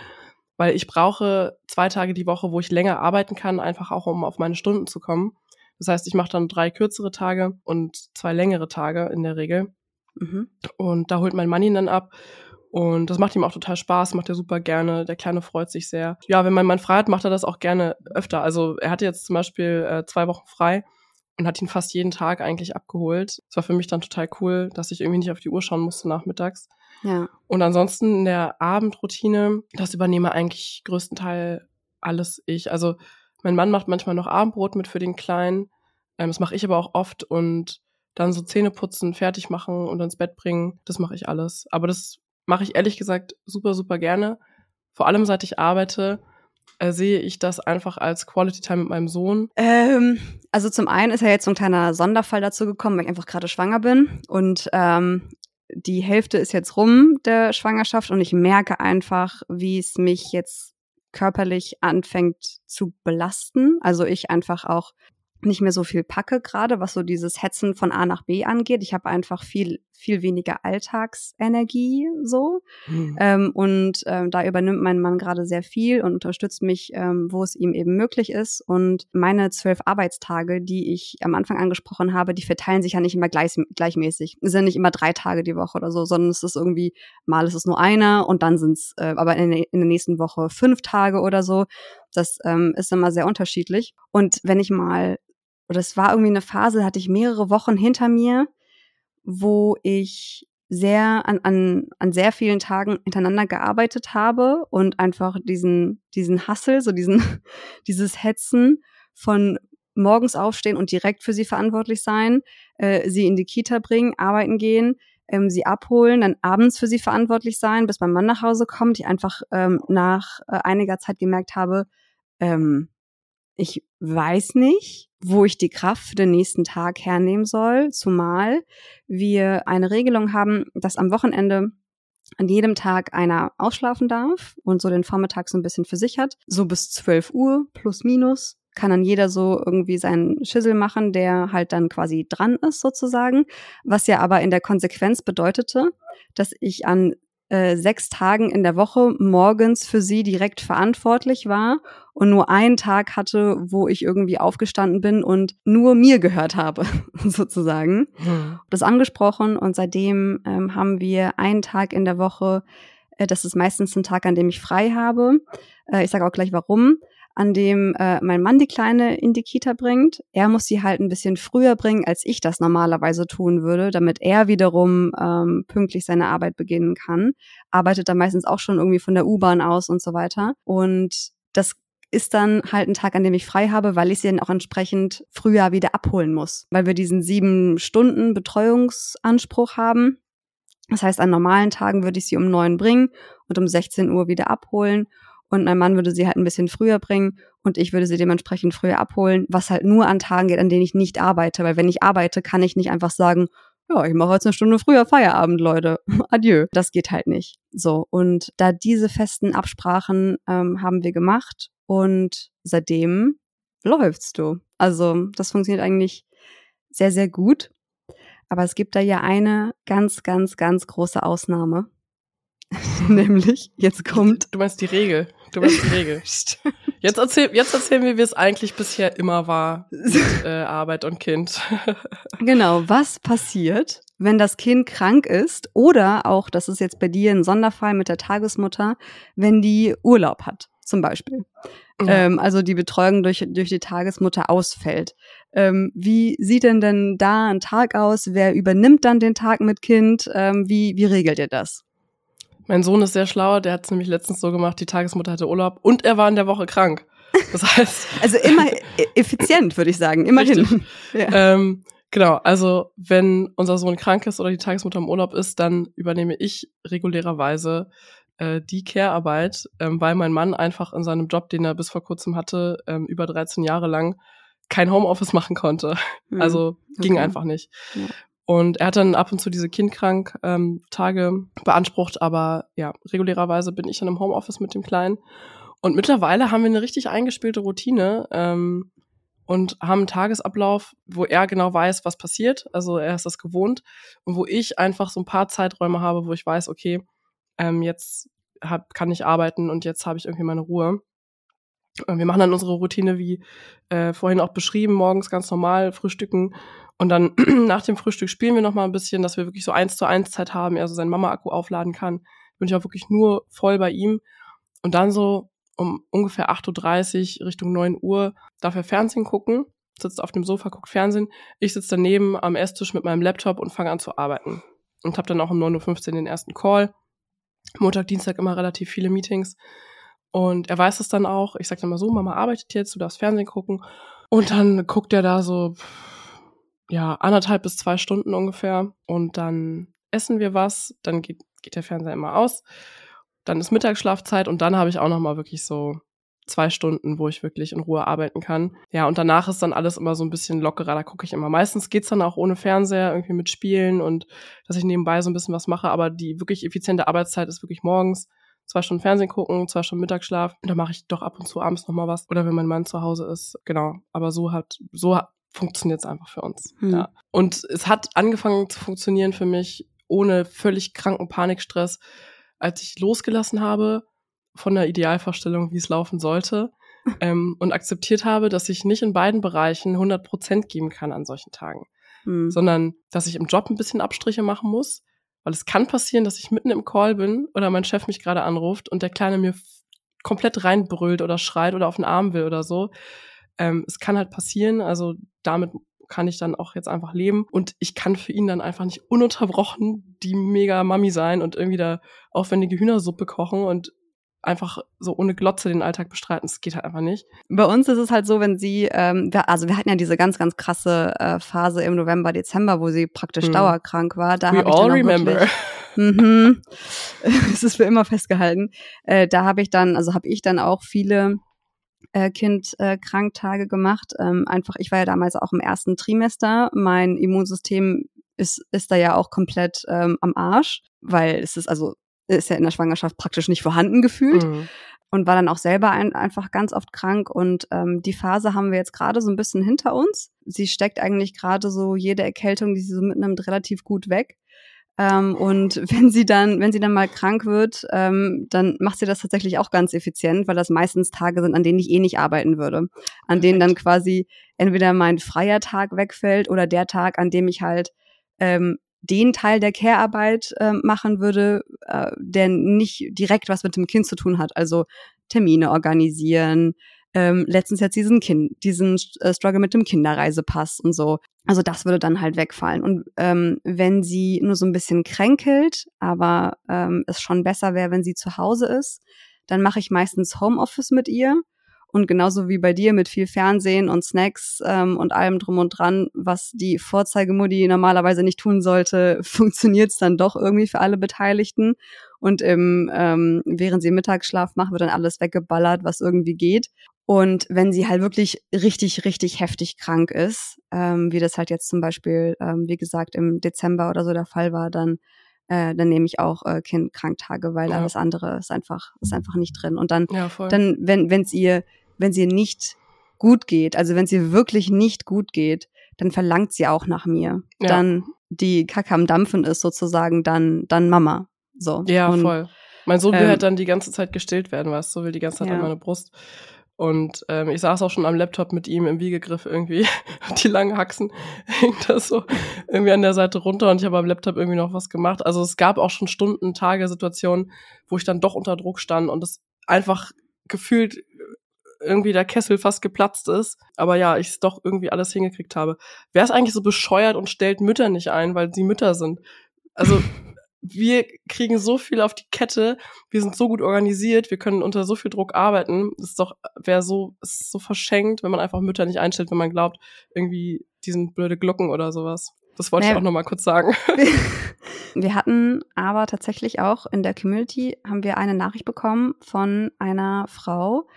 weil ich brauche zwei Tage die Woche, wo ich länger arbeiten kann, einfach auch, um auf meine Stunden zu kommen. Das heißt, ich mache dann drei kürzere Tage und zwei längere Tage in der Regel. Mhm. Und da holt mein Mann ihn dann ab. Und das macht ihm auch total Spaß, macht er super gerne. Der Kleine freut sich sehr. Ja, wenn mein Mann frei hat, macht er das auch gerne öfter. Also er hatte jetzt zum Beispiel äh, zwei Wochen frei und hat ihn fast jeden Tag eigentlich abgeholt. Das war für mich dann total cool, dass ich irgendwie nicht auf die Uhr schauen musste nachmittags. Ja. Und ansonsten in der Abendroutine, das übernehme eigentlich größtenteils alles ich. Also mein Mann macht manchmal noch Abendbrot mit für den Kleinen, ähm, das mache ich aber auch oft und dann so Zähne putzen, fertig machen und ins Bett bringen, das mache ich alles. Aber das mache ich ehrlich gesagt super, super gerne. Vor allem seit ich arbeite, äh, sehe ich das einfach als Quality Time mit meinem Sohn. Ähm, also zum einen ist ja jetzt so ein kleiner Sonderfall dazu gekommen, weil ich einfach gerade schwanger bin und ähm die Hälfte ist jetzt rum der Schwangerschaft und ich merke einfach, wie es mich jetzt körperlich anfängt zu belasten. Also ich einfach auch nicht mehr so viel packe gerade, was so dieses Hetzen von A nach B angeht. Ich habe einfach viel, viel weniger Alltagsenergie so. Mhm. Ähm, und ähm, da übernimmt mein Mann gerade sehr viel und unterstützt mich, ähm, wo es ihm eben möglich ist. Und meine zwölf Arbeitstage, die ich am Anfang angesprochen habe, die verteilen sich ja nicht immer gleich, gleichmäßig. Es sind nicht immer drei Tage die Woche oder so, sondern es ist irgendwie, mal ist es nur einer und dann sind es äh, aber in, in der nächsten Woche fünf Tage oder so. Das ähm, ist immer sehr unterschiedlich. Und wenn ich mal Oder es war irgendwie eine Phase, hatte ich mehrere Wochen hinter mir, wo ich sehr an, an, an sehr vielen Tagen hintereinander gearbeitet habe und einfach diesen, diesen Hustle, so diesen, dieses Hetzen von morgens aufstehen und direkt für sie verantwortlich sein, äh, sie in die Kita bringen, arbeiten gehen, ähm, sie abholen, dann abends für sie verantwortlich sein, bis mein Mann nach Hause kommt. Ich einfach ähm, nach äh, einiger Zeit gemerkt habe, ähm, ich weiß nicht, wo ich die Kraft für den nächsten Tag hernehmen soll, zumal wir eine Regelung haben, dass am Wochenende an jedem Tag einer ausschlafen darf und so den Vormittag so ein bisschen für sich hat. So bis zwölf Uhr plus minus kann dann jeder so irgendwie seinen Schissel machen, der halt dann quasi dran ist sozusagen, was ja aber in der Konsequenz bedeutete, dass ich an äh, sechs Tagen in der Woche morgens für sie direkt verantwortlich war und nur einen Tag hatte, wo ich irgendwie aufgestanden bin und nur mir gehört habe, sozusagen. Mhm. Das angesprochen und seitdem ähm, haben wir einen Tag in der Woche, äh, das ist meistens ein Tag, an dem ich frei habe. Äh, ich sage auch gleich warum, an dem äh, mein Mann die Kleine in die Kita bringt. Er muss sie halt ein bisschen früher bringen, als ich das normalerweise tun würde, damit er wiederum ähm, pünktlich seine Arbeit beginnen kann. Arbeitet dann meistens auch schon irgendwie von der U-Bahn aus und so weiter. Und das ist dann halt ein Tag, an dem ich frei habe, weil ich sie dann auch entsprechend früher wieder abholen muss, weil wir diesen sieben Stunden Betreuungsanspruch haben. Das heißt, an normalen Tagen würde ich sie um neun bringen und um sechzehn Uhr wieder abholen und mein Mann würde sie halt ein bisschen früher bringen und ich würde sie dementsprechend früher abholen, was halt nur an Tagen geht, an denen ich nicht arbeite, weil wenn ich arbeite, kann ich nicht einfach sagen, ja, ich mache jetzt eine Stunde früher Feierabend, Leute. Adieu. Das geht halt nicht. So, und da diese festen Absprachen ähm, haben wir gemacht und seitdem läufst du. Also das funktioniert eigentlich sehr, sehr gut. Aber es gibt da ja eine ganz, ganz, ganz große Ausnahme. Nämlich, jetzt kommt... Du meinst die Regel. Du meinst die Regel. Jetzt, erzähl, jetzt erzählen wir, wie es eigentlich bisher immer war mit äh, Arbeit und Kind. Genau, was passiert, wenn das Kind krank ist oder auch, das ist jetzt bei dir ein Sonderfall mit der Tagesmutter, wenn die Urlaub hat, zum Beispiel. Ja. Ähm, also die Betreuung durch, durch die Tagesmutter ausfällt. Ähm, wie sieht denn denn da ein Tag aus? Wer übernimmt dann den Tag mit Kind? Ähm, wie, wie regelt ihr das? Mein Sohn ist sehr schlau, der hat es nämlich letztens so gemacht, die Tagesmutter hatte Urlaub und er war in der Woche krank. Das heißt... Also immer effizient, würde ich sagen, immerhin. Ja. Ähm, genau, also wenn unser Sohn krank ist oder die Tagesmutter im Urlaub ist, dann übernehme ich regulärerweise äh, die Care-Arbeit, ähm, weil mein Mann einfach in seinem Job, den er bis vor kurzem hatte, ähm, über dreizehn Jahre lang kein Homeoffice machen konnte. Mhm. Also ging okay. einfach nicht. Ja. Und er hat dann ab und zu diese Kindkrank-Tage ähm, beansprucht, aber ja, regulärerweise bin ich dann im Homeoffice mit dem Kleinen. Und mittlerweile haben wir eine richtig eingespielte Routine ähm, und haben einen Tagesablauf, wo er genau weiß, was passiert. Also er ist das gewohnt und wo ich einfach so ein paar Zeiträume habe, wo ich weiß, okay, ähm, jetzt hab, kann ich arbeiten und jetzt habe ich irgendwie meine Ruhe. Wir machen dann unsere Routine, wie äh, vorhin auch beschrieben, morgens ganz normal frühstücken und dann nach dem Frühstück spielen wir nochmal ein bisschen, dass wir wirklich so eins zu eins Zeit haben, er so seinen Mama-Akku aufladen kann. Bin ich auch wirklich nur voll bei ihm. Und dann so um ungefähr acht Uhr dreißig Richtung neun Uhr darf er Fernsehen gucken, sitzt auf dem Sofa, guckt Fernsehen. Ich sitze daneben am Esstisch mit meinem Laptop und fange an zu arbeiten. Und habe dann auch um neun Uhr fünfzehn den ersten Call. Montag, Dienstag immer relativ viele Meetings. Und er weiß es dann auch. Ich sage dann mal so, Mama arbeitet jetzt, du darfst Fernsehen gucken. Und dann guckt er da so, ja, anderthalb bis zwei Stunden ungefähr. Und dann essen wir was, dann geht, geht der Fernseher immer aus. Dann ist Mittagsschlafzeit und dann habe ich auch nochmal wirklich so zwei Stunden, wo ich wirklich in Ruhe arbeiten kann. Ja, und danach ist dann alles immer so ein bisschen lockerer, da gucke ich immer. Meistens geht's dann auch ohne Fernseher, irgendwie mit Spielen und dass ich nebenbei so ein bisschen was mache. Aber die wirklich effiziente Arbeitszeit ist wirklich morgens. zwar schon Fernsehen gucken, zwar schon Mittagsschlaf, da mache ich doch ab und zu abends nochmal was oder wenn mein Mann zu Hause ist, genau. Aber so hat, so funktioniert es einfach für uns. Hm. Ja. Und es hat angefangen zu funktionieren für mich ohne völlig kranken Panikstress, als ich losgelassen habe von der Idealvorstellung, wie es laufen sollte. ähm, und akzeptiert habe, dass ich nicht in beiden Bereichen hundert Prozent geben kann an solchen Tagen, mhm. sondern dass ich im Job ein bisschen Abstriche machen muss, weil es kann passieren, dass ich mitten im Call bin oder mein Chef mich gerade anruft und der Kleine mir f- komplett reinbrüllt oder schreit oder auf den Arm will oder so. Ähm, es kann halt passieren, also damit kann ich dann auch jetzt einfach leben und ich kann für ihn dann einfach nicht ununterbrochen die Mega-Mami sein und irgendwie da aufwendige Hühnersuppe kochen und einfach so ohne Glotze den Alltag bestreiten, das geht halt einfach nicht. Bei uns ist es halt so, wenn sie, ähm, wir, also wir hatten ja diese ganz, ganz krasse äh, Phase im November, Dezember, wo sie praktisch hm. dauerkrank war. Da We all ich dann remember. Mhm. Es ist für immer festgehalten. Äh, da habe ich dann, also habe ich dann auch viele äh, Kind-Kranktage äh, gemacht. Ähm, einfach, ich war ja damals auch im ersten Trimester. Mein Immunsystem ist, ist da ja auch komplett ähm, am Arsch, weil es ist also ist ja in der Schwangerschaft praktisch nicht vorhanden gefühlt mhm. und war dann auch selber ein, einfach ganz oft krank und ähm, die Phase haben wir jetzt gerade so ein bisschen hinter uns. Sie steckt eigentlich gerade so jede Erkältung, die sie so mitnimmt, relativ gut weg. Ähm, und wenn sie dann, wenn sie dann mal krank wird, ähm, dann macht sie das tatsächlich auch ganz effizient, weil das meistens Tage sind, an denen ich eh nicht arbeiten würde. An Perfekt. Denen dann quasi entweder mein freier Tag wegfällt oder der Tag, an dem ich halt ähm, den Teil der Care-Arbeit äh, machen würde, äh, der nicht direkt was mit dem Kind zu tun hat. Also Termine organisieren, ähm, letztens jetzt diesen Kind, diesen äh, Struggle mit dem Kinderreisepass und so. Also das würde dann halt wegfallen. Und ähm, wenn sie nur so ein bisschen kränkelt, aber ähm, es schon besser wäre, wenn sie zu Hause ist, dann mache ich meistens Homeoffice mit ihr. Und genauso wie bei dir mit viel Fernsehen und Snacks ähm, und allem drum und dran, was die Vorzeigemutti normalerweise nicht tun sollte, funktioniert es dann doch irgendwie für alle Beteiligten. Und im, ähm, während sie Mittagsschlaf macht, wird dann alles weggeballert, was irgendwie geht. Und wenn sie halt wirklich richtig, richtig heftig krank ist, ähm, wie das halt jetzt zum Beispiel, ähm, wie gesagt, im Dezember oder so der Fall war, dann Äh, dann nehme ich auch äh, Kindkranktage, weil ja. alles andere ist einfach ist einfach nicht drin. Und dann, ja, dann wenn wenn's ihr wenn es ihr nicht gut geht, also wenn es ihr wirklich nicht gut geht, dann verlangt sie auch nach mir. Ja. Dann die Kacke am Dampfen ist sozusagen dann dann Mama. So. Ja, und, voll. Mein Sohn ähm, will halt dann die ganze Zeit gestillt werden, weißt du, will die ganze Zeit ja. an meine Brust. Und ähm, ich saß auch schon am Laptop mit ihm im Wiegegriff irgendwie. Die langen Haxen hing das so irgendwie an der Seite runter und ich habe am Laptop irgendwie noch was gemacht. Also es gab auch schon Stunden, Tage, Situationen, wo ich dann doch unter Druck stand und es einfach gefühlt irgendwie der Kessel fast geplatzt ist. Aber ja, ich es doch irgendwie alles hingekriegt habe. Wer ist eigentlich so bescheuert und stellt Mütter nicht ein, weil sie Mütter sind? Also wir kriegen so viel auf die Kette, wir sind so gut organisiert, wir können unter so viel Druck arbeiten. Das ist doch, wäre so, ist so verschenkt, wenn man einfach Mütter nicht einstellt, wenn man glaubt, irgendwie diesen blöde Glocken oder sowas. Das wollte naja. ich auch nochmal kurz sagen. Wir hatten aber tatsächlich auch in der Community, haben wir eine Nachricht bekommen von einer Frau,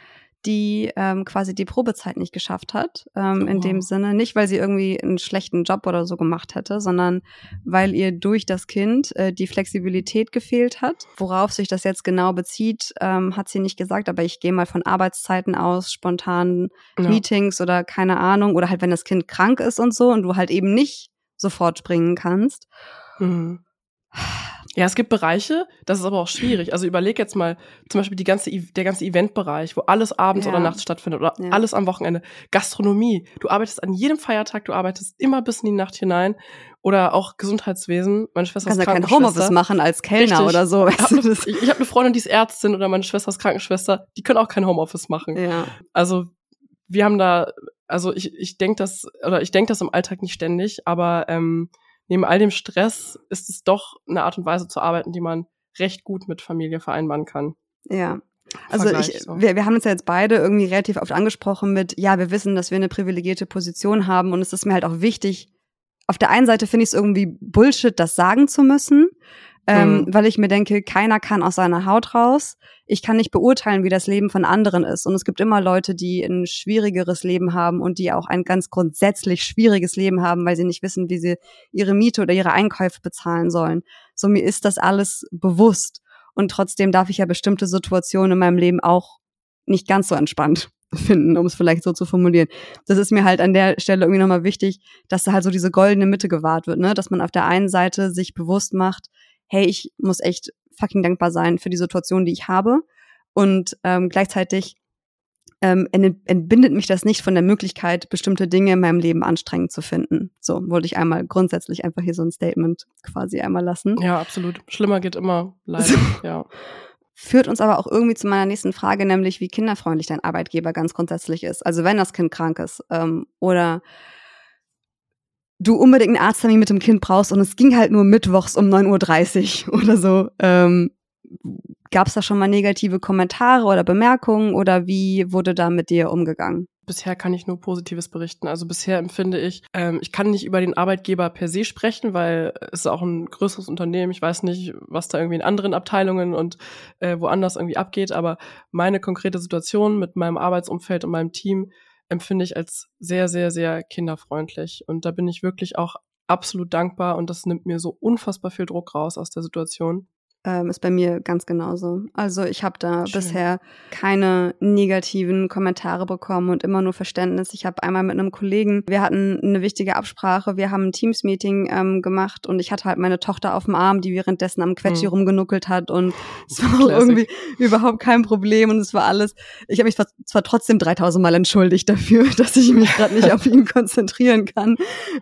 die ähm, quasi die Probezeit nicht geschafft hat, ähm, oh. in dem Sinne. Nicht, weil sie irgendwie einen schlechten Job oder so gemacht hätte, sondern weil ihr durch das Kind äh, die Flexibilität gefehlt hat. Worauf sich das jetzt genau bezieht, ähm, hat sie nicht gesagt, aber ich gehe mal von Arbeitszeiten aus, spontanen ja. Meetings oder keine Ahnung, oder halt, wenn das Kind krank ist und so und du halt eben nicht sofort springen kannst. Mhm. Ja, es gibt Bereiche, das ist aber auch schwierig. Also überleg jetzt mal zum Beispiel die ganze, der ganze Eventbereich, wo alles abends ja. oder nachts stattfindet oder ja. alles am Wochenende. Gastronomie, du arbeitest an jedem Feiertag, du arbeitest immer bis in die Nacht hinein. Oder auch Gesundheitswesen. Meine Schwester ist Krankenschwester. Du kannst ja kein Homeoffice machen als Kellner Richtig. Oder so. Weißt du? Ich, ich habe eine Freundin, die ist Ärztin oder meine Schwester ist Krankenschwester. Die können auch kein Homeoffice machen. Ja. Also wir haben da, also ich, ich denke das, oder ich denke das im Alltag nicht ständig, aber ähm, neben all dem Stress ist es doch eine Art und Weise zu arbeiten, die man recht gut mit Familie vereinbaren kann. Ja, also ich, so. wir, wir haben uns ja jetzt beide irgendwie relativ oft angesprochen mit, ja, wir wissen, dass wir eine privilegierte Position haben und es ist mir halt auch wichtig, auf der einen Seite finde ich es irgendwie Bullshit, das sagen zu müssen, ähm, mhm. weil ich mir denke, keiner kann aus seiner Haut raus. Ich kann nicht beurteilen, wie das Leben von anderen ist. Und es gibt immer Leute, die ein schwierigeres Leben haben und die auch ein ganz grundsätzlich schwieriges Leben haben, weil sie nicht wissen, wie sie ihre Miete oder ihre Einkäufe bezahlen sollen. So, mir ist das alles bewusst. Und trotzdem darf ich ja bestimmte Situationen in meinem Leben auch nicht ganz so entspannt finden, um es vielleicht so zu formulieren. Das ist mir halt an der Stelle irgendwie nochmal wichtig, dass da halt so diese goldene Mitte gewahrt wird, ne? Dass man auf der einen Seite sich bewusst macht, hey, ich muss echt fucking dankbar sein für die Situation, die ich habe. Und ähm, gleichzeitig ähm, entbindet mich das nicht von der Möglichkeit, bestimmte Dinge in meinem Leben anstrengend zu finden. So, wollte ich einmal grundsätzlich einfach hier so ein Statement quasi einmal lassen. Ja, absolut. Schlimmer geht immer, leider. So. Ja. Führt uns aber auch irgendwie zu meiner nächsten Frage, nämlich wie kinderfreundlich dein Arbeitgeber ganz grundsätzlich ist. Also wenn das Kind krank ist ähm, oder du unbedingt einen Arzttermin mit dem Kind brauchst und es ging halt nur mittwochs um neun Uhr dreißig oder so. Ähm, gab es da schon mal negative Kommentare oder Bemerkungen oder wie wurde da mit dir umgegangen? Bisher kann ich nur Positives berichten. Also bisher empfinde ich, ähm, ich kann nicht über den Arbeitgeber per se sprechen, weil es ist auch ein größeres Unternehmen. Ich weiß nicht, was da irgendwie in anderen Abteilungen und äh, woanders irgendwie abgeht. Aber meine konkrete Situation mit meinem Arbeitsumfeld und meinem Team empfinde ich als sehr, sehr, sehr kinderfreundlich. Und da bin ich wirklich auch absolut dankbar. Und das nimmt mir so unfassbar viel Druck raus aus der Situation. Ähm, ist bei mir ganz genauso. Also ich habe da Schön. bisher keine negativen Kommentare bekommen und immer nur Verständnis. Ich habe einmal mit einem Kollegen, wir hatten eine wichtige Absprache, wir haben ein Teams-Meeting ähm, gemacht und ich hatte halt meine Tochter auf dem Arm, die währenddessen am Quetschi mhm. rumgenuckelt hat und es war auch irgendwie überhaupt kein Problem und es war alles, ich habe mich zwar trotzdem dreitausend Mal entschuldigt dafür, dass ich mich gerade nicht auf ihn konzentrieren kann,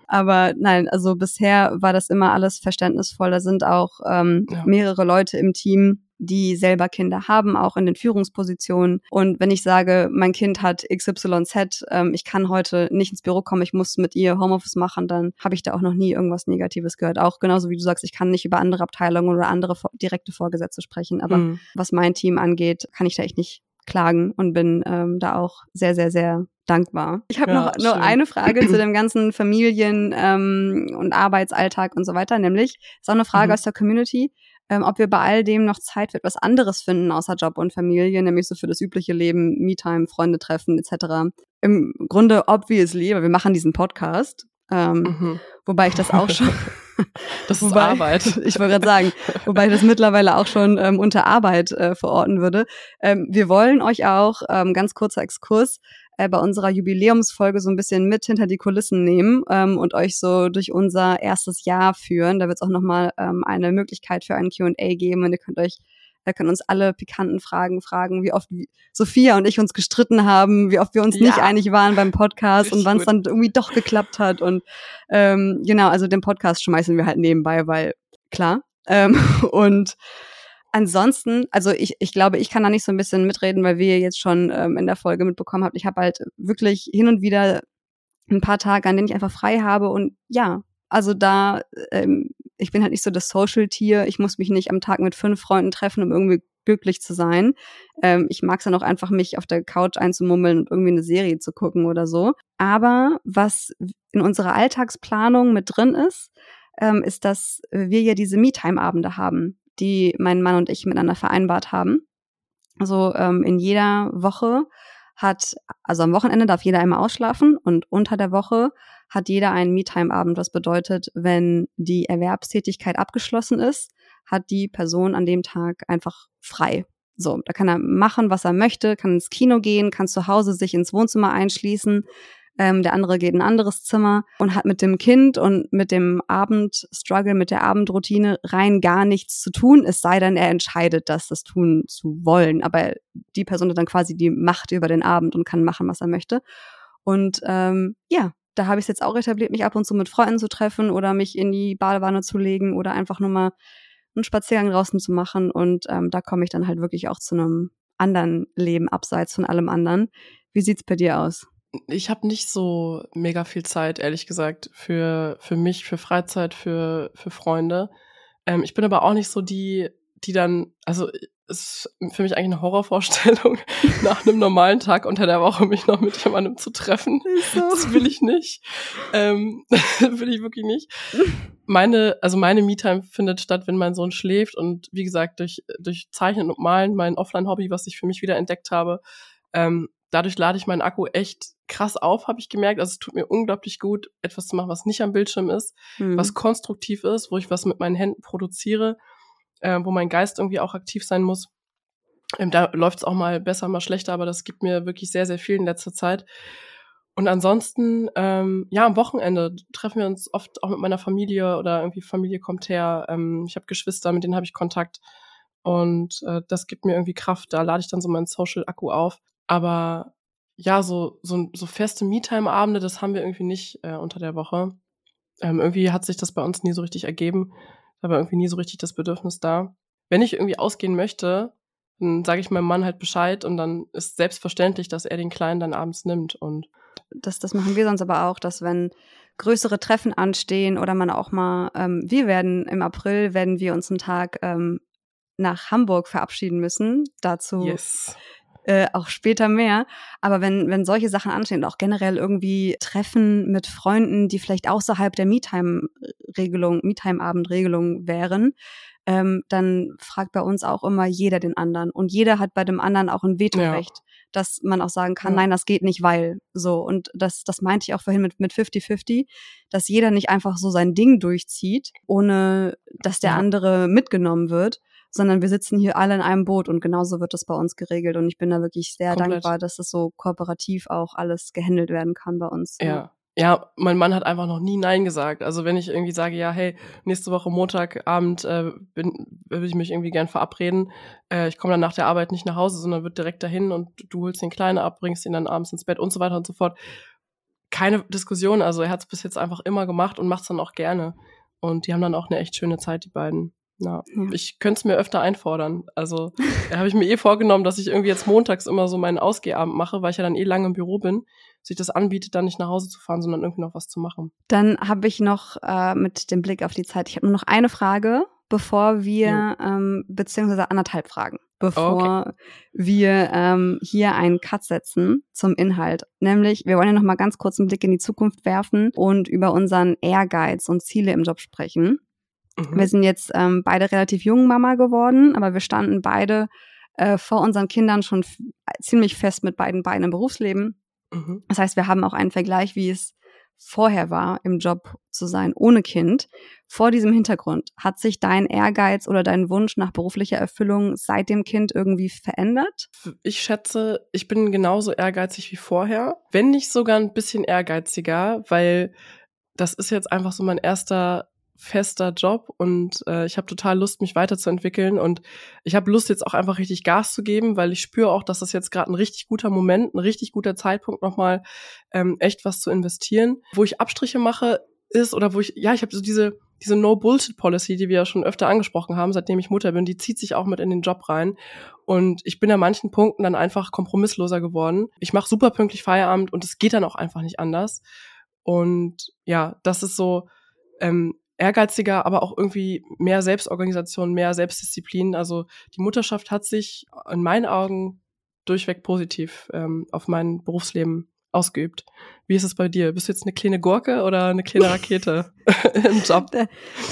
aber nein, also bisher war das immer alles verständnisvoll. Da sind auch ähm, ja. mehrere Leute Leute im Team, die selber Kinder haben, auch in den Führungspositionen. Und wenn ich sage, mein Kind hat X Y Z, ähm, ich kann heute nicht ins Büro kommen, ich muss mit ihr Homeoffice machen, dann habe ich da auch noch nie irgendwas Negatives gehört. Auch genauso wie du sagst, ich kann nicht über andere Abteilungen oder andere direkte Vorgesetzte sprechen. Aber mhm. was mein Team angeht, kann ich da echt nicht klagen und bin ähm, da auch sehr, sehr, sehr dankbar. Ich habe ja, noch, noch eine Frage zu dem ganzen Familien- ähm, und Arbeitsalltag und so weiter. Nämlich, ist auch eine Frage mhm. aus der Community, Ähm, ob wir bei all dem noch Zeit für etwas anderes finden, außer Job und Familie, nämlich so für das übliche Leben, Me-Time, Freunde treffen et cetera. Im Grunde obviously, weil wir machen diesen Podcast, ähm, mhm. wobei ich das auch schon... Das ist wobei, Arbeit. Ich wollte gerade sagen, wobei ich das mittlerweile auch schon ähm, unter Arbeit äh, verorten würde. Ähm, wir wollen euch auch, ähm, ganz kurzer Exkurs, äh, bei unserer Jubiläumsfolge so ein bisschen mit hinter die Kulissen nehmen ähm, und euch so durch unser erstes Jahr führen. Da wird es auch nochmal ähm, eine Möglichkeit für ein Q und A geben und ihr könnt euch, ihr könnt uns alle pikanten Fragen fragen, wie oft Sophia und ich uns gestritten haben, wie oft wir uns ja. nicht einig waren beim Podcast Richtig und wann es dann irgendwie doch geklappt hat. Und ähm, genau, also den Podcast schmeißen wir halt nebenbei, weil klar. Ähm, und ansonsten, also ich, ich glaube, ich kann da nicht so ein bisschen mitreden, weil wir jetzt schon ähm, in der Folge mitbekommen habt, ich habe halt wirklich hin und wieder ein paar Tage, an denen ich einfach frei habe und ja, also da, ähm, ich bin halt nicht so das Social-Tier, ich muss mich nicht am Tag mit fünf Freunden treffen, um irgendwie glücklich zu sein. Ähm, ich mag es dann auch einfach, mich auf der Couch einzumummeln und irgendwie eine Serie zu gucken oder so. Aber was in unserer Alltagsplanung mit drin ist, ähm, ist, dass wir ja diese Me-Time-Abende haben, die mein Mann und ich miteinander vereinbart haben. Also ähm, in jeder Woche hat, also am Wochenende darf jeder einmal ausschlafen und unter der Woche hat jeder einen Me-Time-Abend. Was bedeutet, wenn die Erwerbstätigkeit abgeschlossen ist, hat die Person an dem Tag einfach frei. So, da kann er machen, was er möchte, kann ins Kino gehen, kann zu Hause sich ins Wohnzimmer einschließen. Ähm, der andere geht in ein anderes Zimmer und hat mit dem Kind und mit dem Abendstruggle, mit der Abendroutine rein gar nichts zu tun, es sei denn, er entscheidet, das das tun zu wollen. Aber die Person hat dann quasi die Macht über den Abend und kann machen, was er möchte. Und ähm, ja, da habe ich es jetzt auch etabliert, mich ab und zu mit Freunden zu treffen oder mich in die Badewanne zu legen oder einfach nur mal einen Spaziergang draußen zu machen. Und ähm, da komme ich dann halt wirklich auch zu einem anderen Leben, abseits von allem anderen. Wie sieht's bei dir aus? Ich habe nicht so mega viel Zeit, ehrlich gesagt, für für mich, für Freizeit, für für Freunde. Ähm, ich bin aber auch nicht so die, die dann, also es ist für mich eigentlich eine Horrorvorstellung, nach einem normalen Tag unter der Woche mich noch mit jemandem zu treffen. So. Das will ich nicht. Ähm, will ich wirklich nicht. Meine, also meine Me-Time findet statt, wenn mein Sohn schläft und wie gesagt, durch durch Zeichnen und Malen, mein Offline-Hobby, was ich für mich wieder entdeckt habe, ähm, dadurch lade ich meinen Akku echt krass auf, habe ich gemerkt. Also es tut mir unglaublich gut, etwas zu machen, was nicht am Bildschirm ist, mhm. was konstruktiv ist, wo ich was mit meinen Händen produziere. äh, wo mein Geist irgendwie auch aktiv sein muss. Ähm, da läuft es auch mal besser, mal schlechter, aber das gibt mir wirklich sehr, sehr viel in letzter Zeit. Und ansonsten, ähm, ja, am Wochenende treffen wir uns oft auch mit meiner Familie oder irgendwie Familie kommt her. Ähm, ich habe Geschwister, mit denen habe ich Kontakt und äh, das gibt mir irgendwie Kraft. Da lade ich dann so meinen Social-Akku auf. Aber ja, so so, so feste Me-Time-Abende, das haben wir irgendwie nicht äh, unter der Woche. Ähm, irgendwie hat sich das bei uns nie so richtig ergeben. Da war irgendwie nie so richtig das Bedürfnis da. Wenn ich irgendwie ausgehen möchte, dann sage ich meinem Mann halt Bescheid und dann ist selbstverständlich, dass er den Kleinen dann abends nimmt. Und Das, das machen wir sonst aber auch, dass wenn größere Treffen anstehen oder man auch mal, ähm, wir werden im April, werden wir uns einen Tag ähm, nach Hamburg verabschieden müssen, dazu yes. äh, auch später mehr, aber wenn, wenn solche Sachen anstehen, auch generell irgendwie Treffen mit Freunden, die vielleicht außerhalb der Me-Time-Regelung, Me-Time-Abend-Regelung wären, ähm, dann fragt bei uns auch immer jeder den anderen und jeder hat bei dem anderen auch ein Vetorecht. Ja. Dass man auch sagen kann, nein, das geht nicht, weil so. Und das, das meinte ich auch vorhin mit, mit fifty-fifty, dass jeder nicht einfach so sein Ding durchzieht, ohne dass der andere mitgenommen wird, sondern wir sitzen hier alle in einem Boot und genauso wird das bei uns geregelt. Und ich bin da wirklich sehr Komplett. dankbar, dass es so kooperativ auch alles gehandelt werden kann bei uns. Ja. ja. Ja, mein Mann hat einfach noch nie Nein gesagt. Also wenn ich irgendwie sage, ja, hey, nächste Woche Montagabend äh, würde ich mich irgendwie gern verabreden. Äh, ich komme dann nach der Arbeit nicht nach Hause, sondern wird direkt dahin und du holst den Kleinen ab, bringst ihn dann abends ins Bett und so weiter und so fort. Keine Diskussion, also er hat es bis jetzt einfach immer gemacht und macht es dann auch gerne. Und die haben dann auch eine echt schöne Zeit, die beiden. Na, ja. Ich könnte es mir öfter einfordern. Also da habe ich mir eh vorgenommen, dass ich irgendwie jetzt montags immer so meinen Ausgehabend mache, weil ich ja dann eh lange im Büro bin, sich das anbietet, dann nicht nach Hause zu fahren, sondern irgendwie noch was zu machen. Dann habe ich noch äh, mit dem Blick auf die Zeit, ich habe nur noch eine Frage, bevor wir, oh. ähm, beziehungsweise anderthalb Fragen, bevor okay. wir ähm, hier einen Cut setzen zum Inhalt. Nämlich, wir wollen ja noch mal ganz kurz einen Blick in die Zukunft werfen und über unseren Ehrgeiz und Ziele im Job sprechen. Mhm. Wir sind jetzt ähm, beide relativ jung Mama geworden, aber wir standen beide äh, vor unseren Kindern schon f- ziemlich fest mit beiden Beinen im Berufsleben. Mhm. Das heißt, wir haben auch einen Vergleich, wie es vorher war, im Job zu sein ohne Kind. Vor diesem Hintergrund, hat sich dein Ehrgeiz oder dein Wunsch nach beruflicher Erfüllung seit dem Kind irgendwie verändert? Ich schätze, ich bin genauso ehrgeizig wie vorher, wenn nicht sogar ein bisschen ehrgeiziger, weil das ist jetzt einfach so mein erster fester Job und äh, ich habe total Lust, mich weiterzuentwickeln und ich habe Lust, jetzt auch einfach richtig Gas zu geben, weil ich spüre auch, dass das jetzt gerade ein richtig guter Moment, ein richtig guter Zeitpunkt nochmal ähm, echt was zu investieren. Wo ich Abstriche mache ist oder wo ich, ja, ich habe so diese diese No-Bullshit-Policy, die wir ja schon öfter angesprochen haben, seitdem ich Mutter bin, die zieht sich auch mit in den Job rein und ich bin an manchen Punkten dann einfach kompromissloser geworden. Ich mache super pünktlich Feierabend und es geht dann auch einfach nicht anders und ja, das ist so, ähm, ehrgeiziger, aber auch irgendwie mehr Selbstorganisation, mehr Selbstdisziplin. Also die Mutterschaft hat sich in meinen Augen durchweg positiv ähm, auf mein Berufsleben ausgeübt. Wie ist es bei dir? Bist du jetzt eine kleine Gurke oder eine kleine Rakete im Job?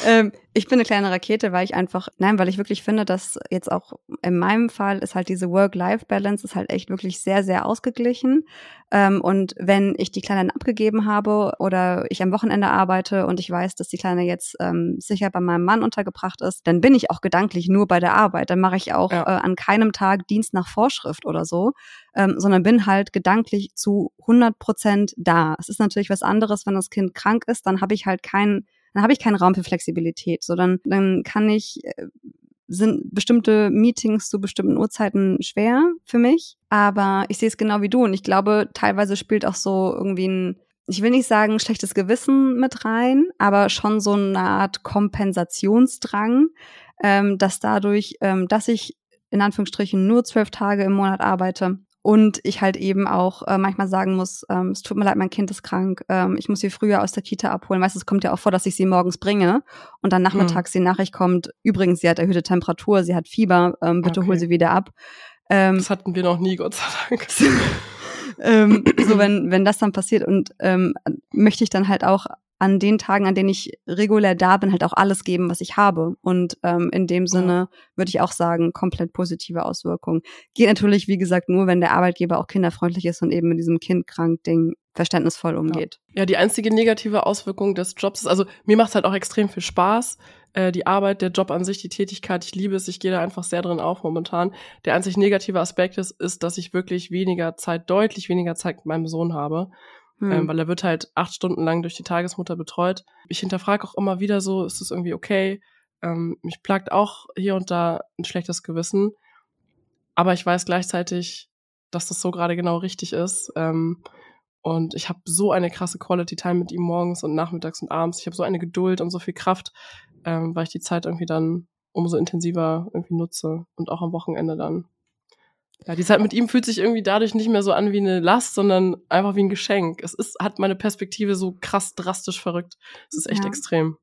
Ähm, ich bin eine kleine Rakete, weil ich einfach, nein, weil ich wirklich finde, dass jetzt auch in meinem Fall ist halt diese Work-Life-Balance ist halt echt wirklich sehr, sehr ausgeglichen. Ähm, und wenn ich die Kleine abgegeben habe oder ich am Wochenende arbeite und ich weiß, dass die Kleine jetzt ähm, sicher bei meinem Mann untergebracht ist, dann bin ich auch gedanklich nur bei der Arbeit. Dann mache ich auch ja. äh, an keinem Tag Dienst nach Vorschrift oder so, ähm, sondern bin halt gedanklich zu hundert Prozent da. Es ist natürlich was anderes, wenn das Kind krank ist, dann habe ich halt keinen, dann habe ich keinen Raum für Flexibilität. So, dann, dann kann ich, sind bestimmte Meetings zu bestimmten Uhrzeiten schwer für mich, aber ich sehe es genau wie du und ich glaube, teilweise spielt auch so irgendwie ein, ich will nicht sagen schlechtes Gewissen mit rein, aber schon so eine Art Kompensationsdrang, ähm, dass dadurch, ähm, dass ich in Anführungsstrichen nur zwölf Tage im Monat arbeite, und ich halt eben auch äh, manchmal sagen muss, ähm, es tut mir leid, mein Kind ist krank, ähm, ich muss sie früher aus der Kita abholen. Weißt du, es kommt ja auch vor, dass ich sie morgens bringe und dann nachmittags mhm. die Nachricht kommt, übrigens, sie hat erhöhte Temperatur, sie hat Fieber, ähm, bitte okay. hol sie wieder ab. Ähm, das hatten wir noch nie, Gott sei Dank. ähm, so, wenn wenn das dann passiert und ähm, möchte ich dann halt auch an den Tagen, an denen ich regulär da bin, halt auch alles geben, was ich habe. Und ähm, in dem Sinne ja. würde ich auch sagen, komplett positive Auswirkungen. Geht natürlich, wie gesagt, nur, wenn der Arbeitgeber auch kinderfreundlich ist und eben mit diesem Kind-krank-Ding verständnisvoll umgeht. Ja, ja, die einzige negative Auswirkung des Jobs ist, also mir macht es halt auch extrem viel Spaß. äh, die Arbeit, der Job an sich, die Tätigkeit, ich liebe es, ich gehe da einfach sehr drin auf momentan. Der einzig negative Aspekt ist, ist, dass ich wirklich weniger Zeit, deutlich weniger Zeit mit meinem Sohn habe, hm. ähm, weil er wird halt acht Stunden lang durch die Tagesmutter betreut. Ich hinterfrage auch immer wieder so, ist das irgendwie okay? Ähm, mich plagt auch hier und da ein schlechtes Gewissen, aber ich weiß gleichzeitig, dass das so gerade genau richtig ist. Ähm, und ich habe so eine krasse Quality Time mit ihm morgens und nachmittags und abends. Ich habe so eine Geduld und so viel Kraft, ähm, weil ich die Zeit irgendwie dann umso intensiver irgendwie nutze und auch am Wochenende dann. Ja, die Zeit mit ihm fühlt sich irgendwie dadurch nicht mehr so an wie eine Last, sondern einfach wie ein Geschenk. Es ist, hat meine Perspektive so krass drastisch verrückt. Es ist echt ja. extrem.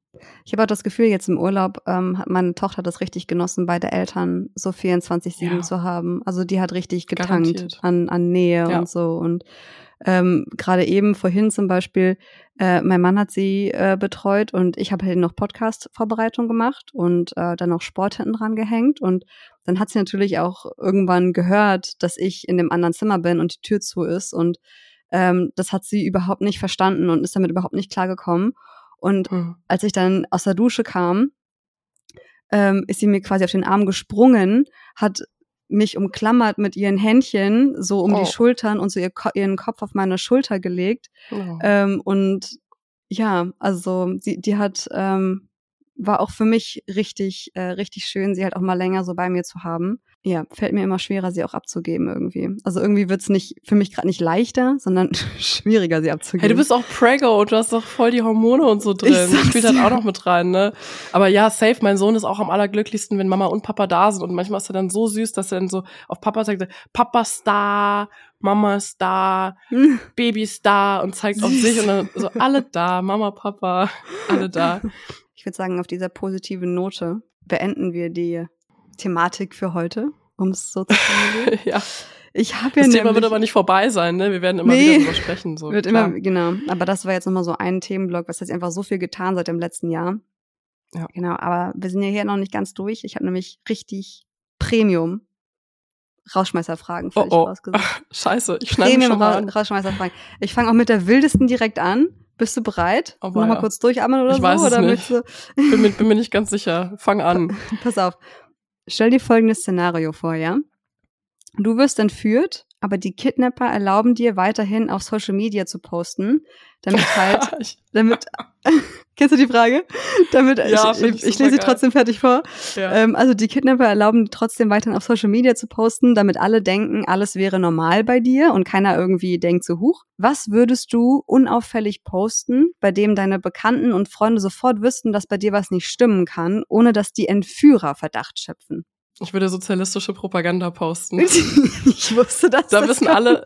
Ich habe auch das Gefühl, jetzt im Urlaub ähm, hat meine Tochter das richtig genossen, beide Eltern so vierundzwanzig sieben ja. zu haben. Also die hat richtig getankt an, an Nähe ja. und so. Und ähm, gerade eben vorhin zum Beispiel, äh, mein Mann hat sie äh, betreut und ich habe halt noch Podcast-Vorbereitung gemacht und äh, dann noch Sport hinten dran gehängt. Und dann hat sie natürlich auch irgendwann gehört, dass ich in dem anderen Zimmer bin und die Tür zu ist. Und ähm, das hat sie überhaupt nicht verstanden und ist damit überhaupt nicht klargekommen. Und mhm. als ich dann aus der Dusche kam, ähm, ist sie mir quasi auf den Arm gesprungen, hat mich umklammert mit ihren Händchen, so um oh. die Schultern und so ihr Ko- ihren Kopf auf meine Schulter gelegt. Oh. Ähm, und ja, also sie, die hat, ähm, war auch für mich richtig, äh, richtig schön, sie halt auch mal länger so bei mir zu haben. Ja, fällt mir immer schwerer, sie auch abzugeben irgendwie. Also irgendwie wird's nicht, für mich gerade nicht leichter, sondern schwieriger, sie abzugeben. Hey, du bist auch preggo und du hast doch voll die Hormone und so drin. Das spielt halt auch noch mit rein, ne? Aber ja, safe, mein Sohn ist auch am allerglücklichsten, wenn Mama und Papa da sind. Und manchmal ist er dann so süß, dass er dann so auf Papa sagt, Papa ist da, Mama ist da, hm. Baby ist da und zeigt auf sich und dann so alle da, Mama, Papa, alle da. Ich würde sagen, auf dieser positiven Note beenden wir die Thematik für heute, um es so zu formulieren. ja. Ich habe ja das Thema wird aber nicht vorbei sein, ne? Wir werden immer nee, wieder drüber sprechen. So. Wird klar. immer, genau. Aber das war jetzt nochmal so ein Themenblock, was hat einfach so viel getan seit dem letzten Jahr. Ja. Genau, aber wir sind ja hier noch nicht ganz durch. Ich habe nämlich richtig Premium Rausschmeißerfragen für oh, dich oh. rausgesucht. Ach, scheiße, ich schneide Premium schon mal an. Rausschmeißerfragen. Ich fange auch mit der wildesten direkt an. Bist du bereit? Oh, nochmal ja. kurz durchatmen oder ich so? Weiß es oder nicht. Du bin, mir, bin mir nicht ganz sicher. Fang an. Pass auf. Stell dir folgendes Szenario vor, ja? Du wirst entführt, aber die Kidnapper erlauben dir weiterhin auf Social Media zu posten, damit halt, damit, kennst du die Frage? Damit, ja, ich, ich, ich lese sie trotzdem fertig vor. Ja. Ähm, also die Kidnapper erlauben trotzdem weiterhin auf Social Media zu posten, damit alle denken, alles wäre normal bei dir und keiner irgendwie denkt so, huch. Was würdest du unauffällig posten, bei dem deine Bekannten und Freunde sofort wüssten, dass bei dir was nicht stimmen kann, ohne dass die Entführer Verdacht schöpfen? Ich würde sozialistische Propaganda posten. Ich wusste, dass da das wissen kommt. alle.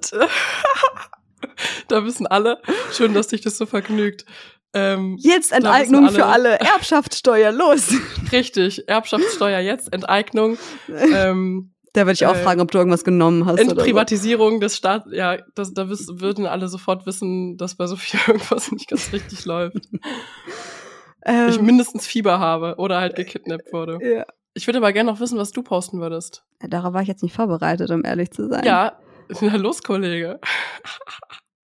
Da wissen alle. Schön, dass dich das so vergnügt. Ähm, jetzt Enteignung alle, für alle. Erbschaftssteuer, los. Richtig, Erbschaftssteuer jetzt, Enteignung. Ähm, da würde ich auch äh, fragen, ob du irgendwas genommen hast. Entprivatisierung des Staats. Ja, das, da wiss, würden alle sofort wissen, dass bei Sophia irgendwas nicht ganz richtig läuft. Ähm, ich mindestens Fieber habe oder halt gekidnappt wurde. Ja. Ich würde aber gerne noch wissen, was du posten würdest. Ja, darauf war ich jetzt nicht vorbereitet, um ehrlich zu sein. Ja, na los, Kollege.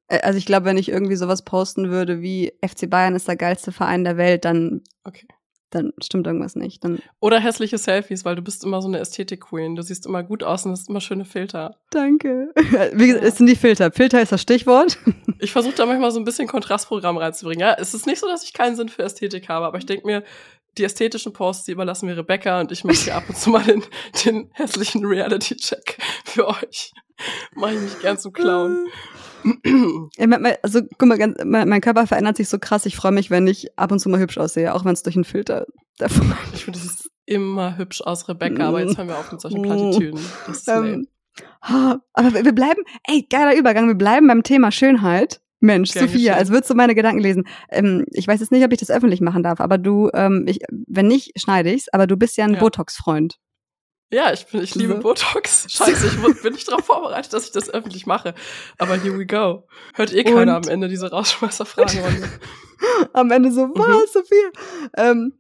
Also ich glaube, wenn ich irgendwie sowas posten würde wie F C Bayern ist der geilste Verein der Welt, dann, okay. dann stimmt irgendwas nicht. Dann Oder hässliche Selfies, weil du bist immer so eine Ästhetik-Queen. Du siehst immer gut aus und hast immer schöne Filter. Danke. Wie gesagt, ja. es sind die Filter. Filter ist das Stichwort. Ich versuche da manchmal so ein bisschen Kontrastprogramm reinzubringen. Ja, es ist nicht so, dass ich keinen Sinn für Ästhetik habe, aber ich denke mir, die ästhetischen Posts, die überlassen wir Rebecca und ich mache hier ab und zu mal den, den hässlichen Reality-Check für euch. Mache ich mich gern zum Clown. Also guck mal, mein Körper verändert sich so krass. Ich freue mich, wenn ich ab und zu mal hübsch aussehe, auch wenn es durch einen Filter davon ist. Ich finde, das ist immer hübsch aus, Rebecca, aber jetzt hören wir auf mit solchen Plattitüden. Das ist ähm, aber wir bleiben, ey, geiler Übergang, wir bleiben beim Thema Schönheit. Mensch, gern Sophia, geschehen. Als würdest du meine Gedanken lesen. Ähm, ich weiß jetzt nicht, ob ich das öffentlich machen darf, aber du, ähm, ich, wenn nicht, schneide ich's, aber du bist ja ein ja. Botox-Freund. Ja, ich bin, ich liebe so. Botox. Scheiße, ich bin nicht darauf vorbereitet, dass ich das öffentlich mache. Aber here we go. Hört eh keiner am Ende diese Rausschmeißer-Fragenrunde. Am Ende so, was, mhm. Sophia? Ähm,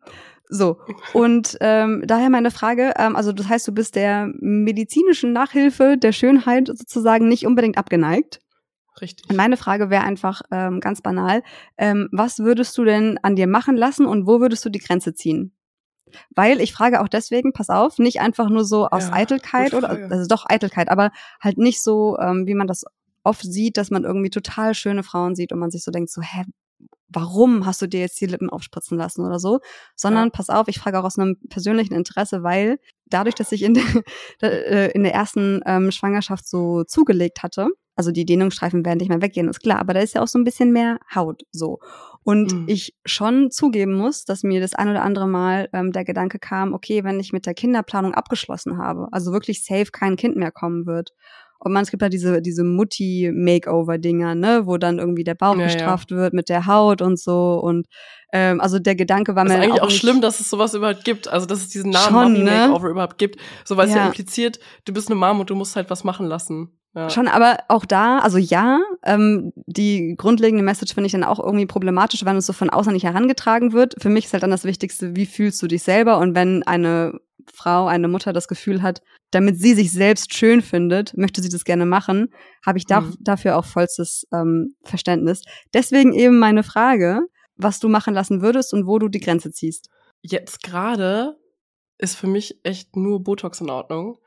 so, und ähm, daher meine Frage, ähm, also das heißt, du bist der medizinischen Nachhilfe der Schönheit sozusagen nicht unbedingt abgeneigt. Richtig. Und meine Frage wäre einfach ähm, ganz banal, ähm, was würdest du denn an dir machen lassen und wo würdest du die Grenze ziehen? Weil ich frage auch deswegen, pass auf, nicht einfach nur so aus ja, Eitelkeit oder, also doch Eitelkeit, aber halt nicht so, ähm, wie man das oft sieht, dass man irgendwie total schöne Frauen sieht und man sich so denkt so, hä, warum hast du dir jetzt die Lippen aufspritzen lassen oder so, sondern ja. pass auf, ich frage auch aus einem persönlichen Interesse, weil dadurch, dass ich in der, in der ersten ähm, Schwangerschaft so zugelegt hatte, also die Dehnungsstreifen werden nicht mehr weggehen, ist klar, aber da ist ja auch so ein bisschen mehr Haut so. Und mhm. ich schon zugeben muss, dass mir das ein oder andere Mal ähm, der Gedanke kam, okay, wenn ich mit der Kinderplanung abgeschlossen habe, also wirklich safe kein Kind mehr kommen wird. Und man, es gibt ja diese, diese Mutti-Makeover-Dinger, ne, wo dann irgendwie der Bauch ja, gestrafft ja. wird mit der Haut und so. Und ähm, also der Gedanke war mir auch. Es ist eigentlich auch schlimm, dass es sowas überhaupt gibt. Also, dass es diesen Namen Mami-Makeover ne? überhaupt gibt. So, weil es ja. ja impliziert, du bist eine Mom und du musst halt was machen lassen. Ja. Schon, aber auch da, also ja, ähm, die grundlegende Message finde ich dann auch irgendwie problematisch, wenn es so von außen nicht herangetragen wird. Für mich ist halt dann das Wichtigste, wie fühlst du dich selber? Und wenn eine Frau, eine Mutter das Gefühl hat, damit sie sich selbst schön findet, möchte sie das gerne machen, habe ich da, mhm. dafür auch vollstes ähm, Verständnis. Deswegen eben meine Frage, was du machen lassen würdest und wo du die Grenze ziehst. Jetzt gerade ist für mich echt nur Botox in Ordnung,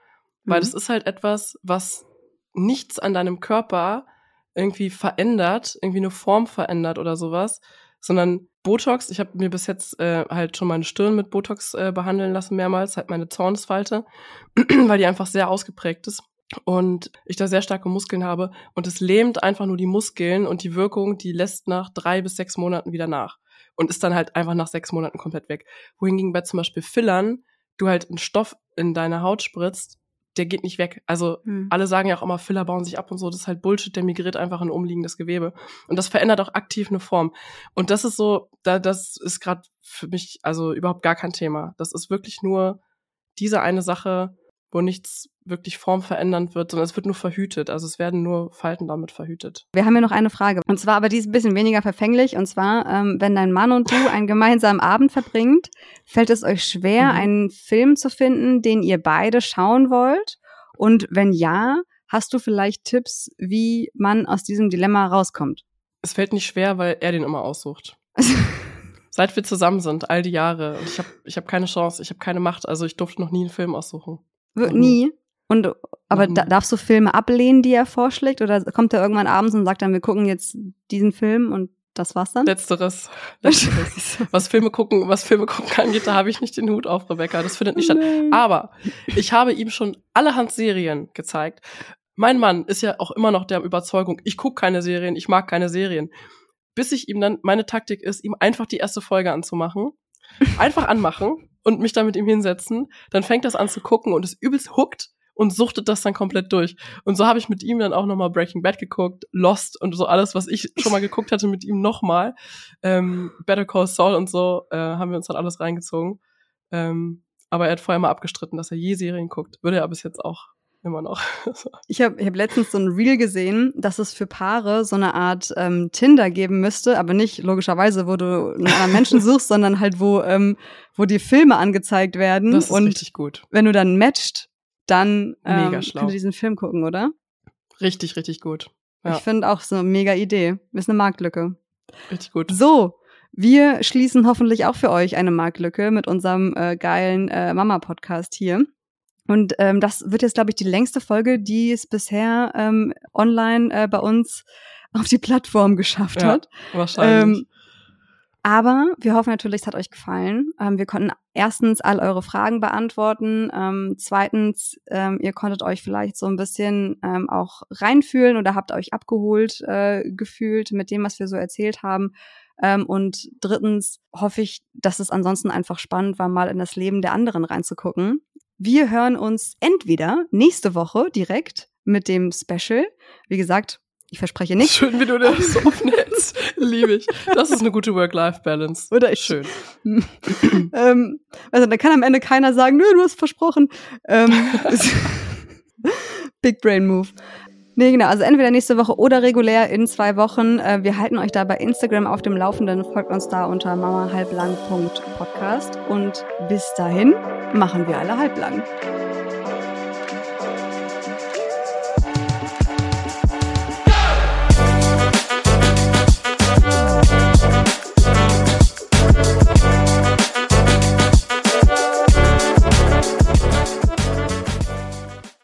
weil mhm. das ist halt etwas, was nichts an deinem Körper irgendwie verändert, irgendwie eine Form verändert oder sowas, sondern Botox, ich habe mir bis jetzt äh, halt schon meine Stirn mit Botox äh, behandeln lassen mehrmals, halt meine Zornesfalte, weil die einfach sehr ausgeprägt ist und ich da sehr starke Muskeln habe und es lähmt einfach nur die Muskeln und die Wirkung, die lässt nach drei bis sechs Monaten wieder nach und ist dann halt einfach nach sechs Monaten komplett weg. Wohingegen bei zum Beispiel Fillern, du halt einen Stoff in deine Haut spritzt, der geht nicht weg. Also hm. alle sagen ja auch immer, Filler bauen sich ab und so, das ist halt Bullshit, der migriert einfach in umliegendes Gewebe. Und das verändert auch aktiv eine Form. Und das ist so, da, das ist gerade für mich also überhaupt gar kein Thema. Das ist wirklich nur diese eine Sache, wo nichts wirklich formverändernd wird, sondern es wird nur verhütet. Also es werden nur Falten damit verhütet. Wir haben ja noch eine Frage. Und zwar, aber die ist ein bisschen weniger verfänglich. Und zwar, ähm, wenn dein Mann und du einen gemeinsamen Abend verbringt, fällt es euch schwer, mhm. einen Film zu finden, den ihr beide schauen wollt? Und wenn ja, hast du vielleicht Tipps, wie man aus diesem Dilemma rauskommt? Es fällt nicht schwer, weil er den immer aussucht. Seit wir zusammen sind, all die Jahre. Und ich habe ich hab keine Chance, ich habe keine Macht. Also ich durfte noch nie einen Film aussuchen. Nie? Und aber mhm. da, darfst du Filme ablehnen, die er vorschlägt? Oder kommt er irgendwann abends und sagt dann, wir gucken jetzt diesen Film und das war's dann? Letzteres. Letzteres. Was Filme gucken, was Filme gucken angeht, da habe ich nicht den Hut auf, Rebecca. Das findet nicht Nein. statt. Aber ich habe ihm schon allerhand Serien gezeigt. Mein Mann ist ja auch immer noch der Überzeugung, ich gucke keine Serien, ich mag keine Serien. Bis ich ihm dann, meine Taktik ist, ihm einfach die erste Folge anzumachen. Einfach anmachen. Und mich da mit ihm hinsetzen, dann fängt das an zu gucken und ist übelst hooked und suchtet das dann komplett durch. Und so habe ich mit ihm dann auch nochmal Breaking Bad geguckt, Lost und so alles, was ich schon mal geguckt hatte mit ihm nochmal. Ähm, Better Call Saul und so äh, haben wir uns dann alles reingezogen. Ähm, aber er hat vorher mal abgestritten, dass er je Serien guckt. Würde er bis jetzt auch immer noch. Ich habe ich hab letztens so ein Reel gesehen, dass es für Paare so eine Art ähm, Tinder geben müsste, aber nicht logischerweise, wo du einen anderen Menschen suchst, sondern halt, wo ähm, wo dir Filme angezeigt werden. Das ist und richtig gut. Wenn du dann matcht, dann ähm, könnt ihr diesen Film gucken, oder? Richtig, richtig gut. Ja. Ich finde auch so eine mega Idee. Ist eine Marktlücke. Richtig gut. So, wir schließen hoffentlich auch für euch eine Marktlücke mit unserem äh, geilen äh, Mama-Podcast hier. Und ähm, das wird jetzt, glaube ich, die längste Folge, die es bisher ähm, online äh, bei uns auf die Plattform geschafft ja, hat. Wahrscheinlich. Ähm, aber wir hoffen natürlich, es hat euch gefallen. Ähm, wir konnten erstens all eure Fragen beantworten. Ähm, zweitens, ähm, ihr konntet euch vielleicht so ein bisschen ähm, auch reinfühlen oder habt euch abgeholt äh, gefühlt mit dem, was wir so erzählt haben. Ähm, und drittens hoffe ich, dass es ansonsten einfach spannend war, mal in das Leben der anderen reinzugucken. Wir hören uns entweder nächste Woche direkt mit dem Special. Wie gesagt, ich verspreche nichts. Schön, wie du das so offen hältst. Liebe ich. Das ist eine gute Work-Life-Balance. Oder ich. Schön. ähm, also da kann am Ende keiner sagen, nö, du hast versprochen. Ähm, Big Brain Move. Nee, genau. Also entweder nächste Woche oder regulär in zwei Wochen. Wir halten euch da bei Instagram auf dem Laufenden. Folgt uns da unter mamahalblang punkt podcast. Und bis dahin machen wir alle halblang.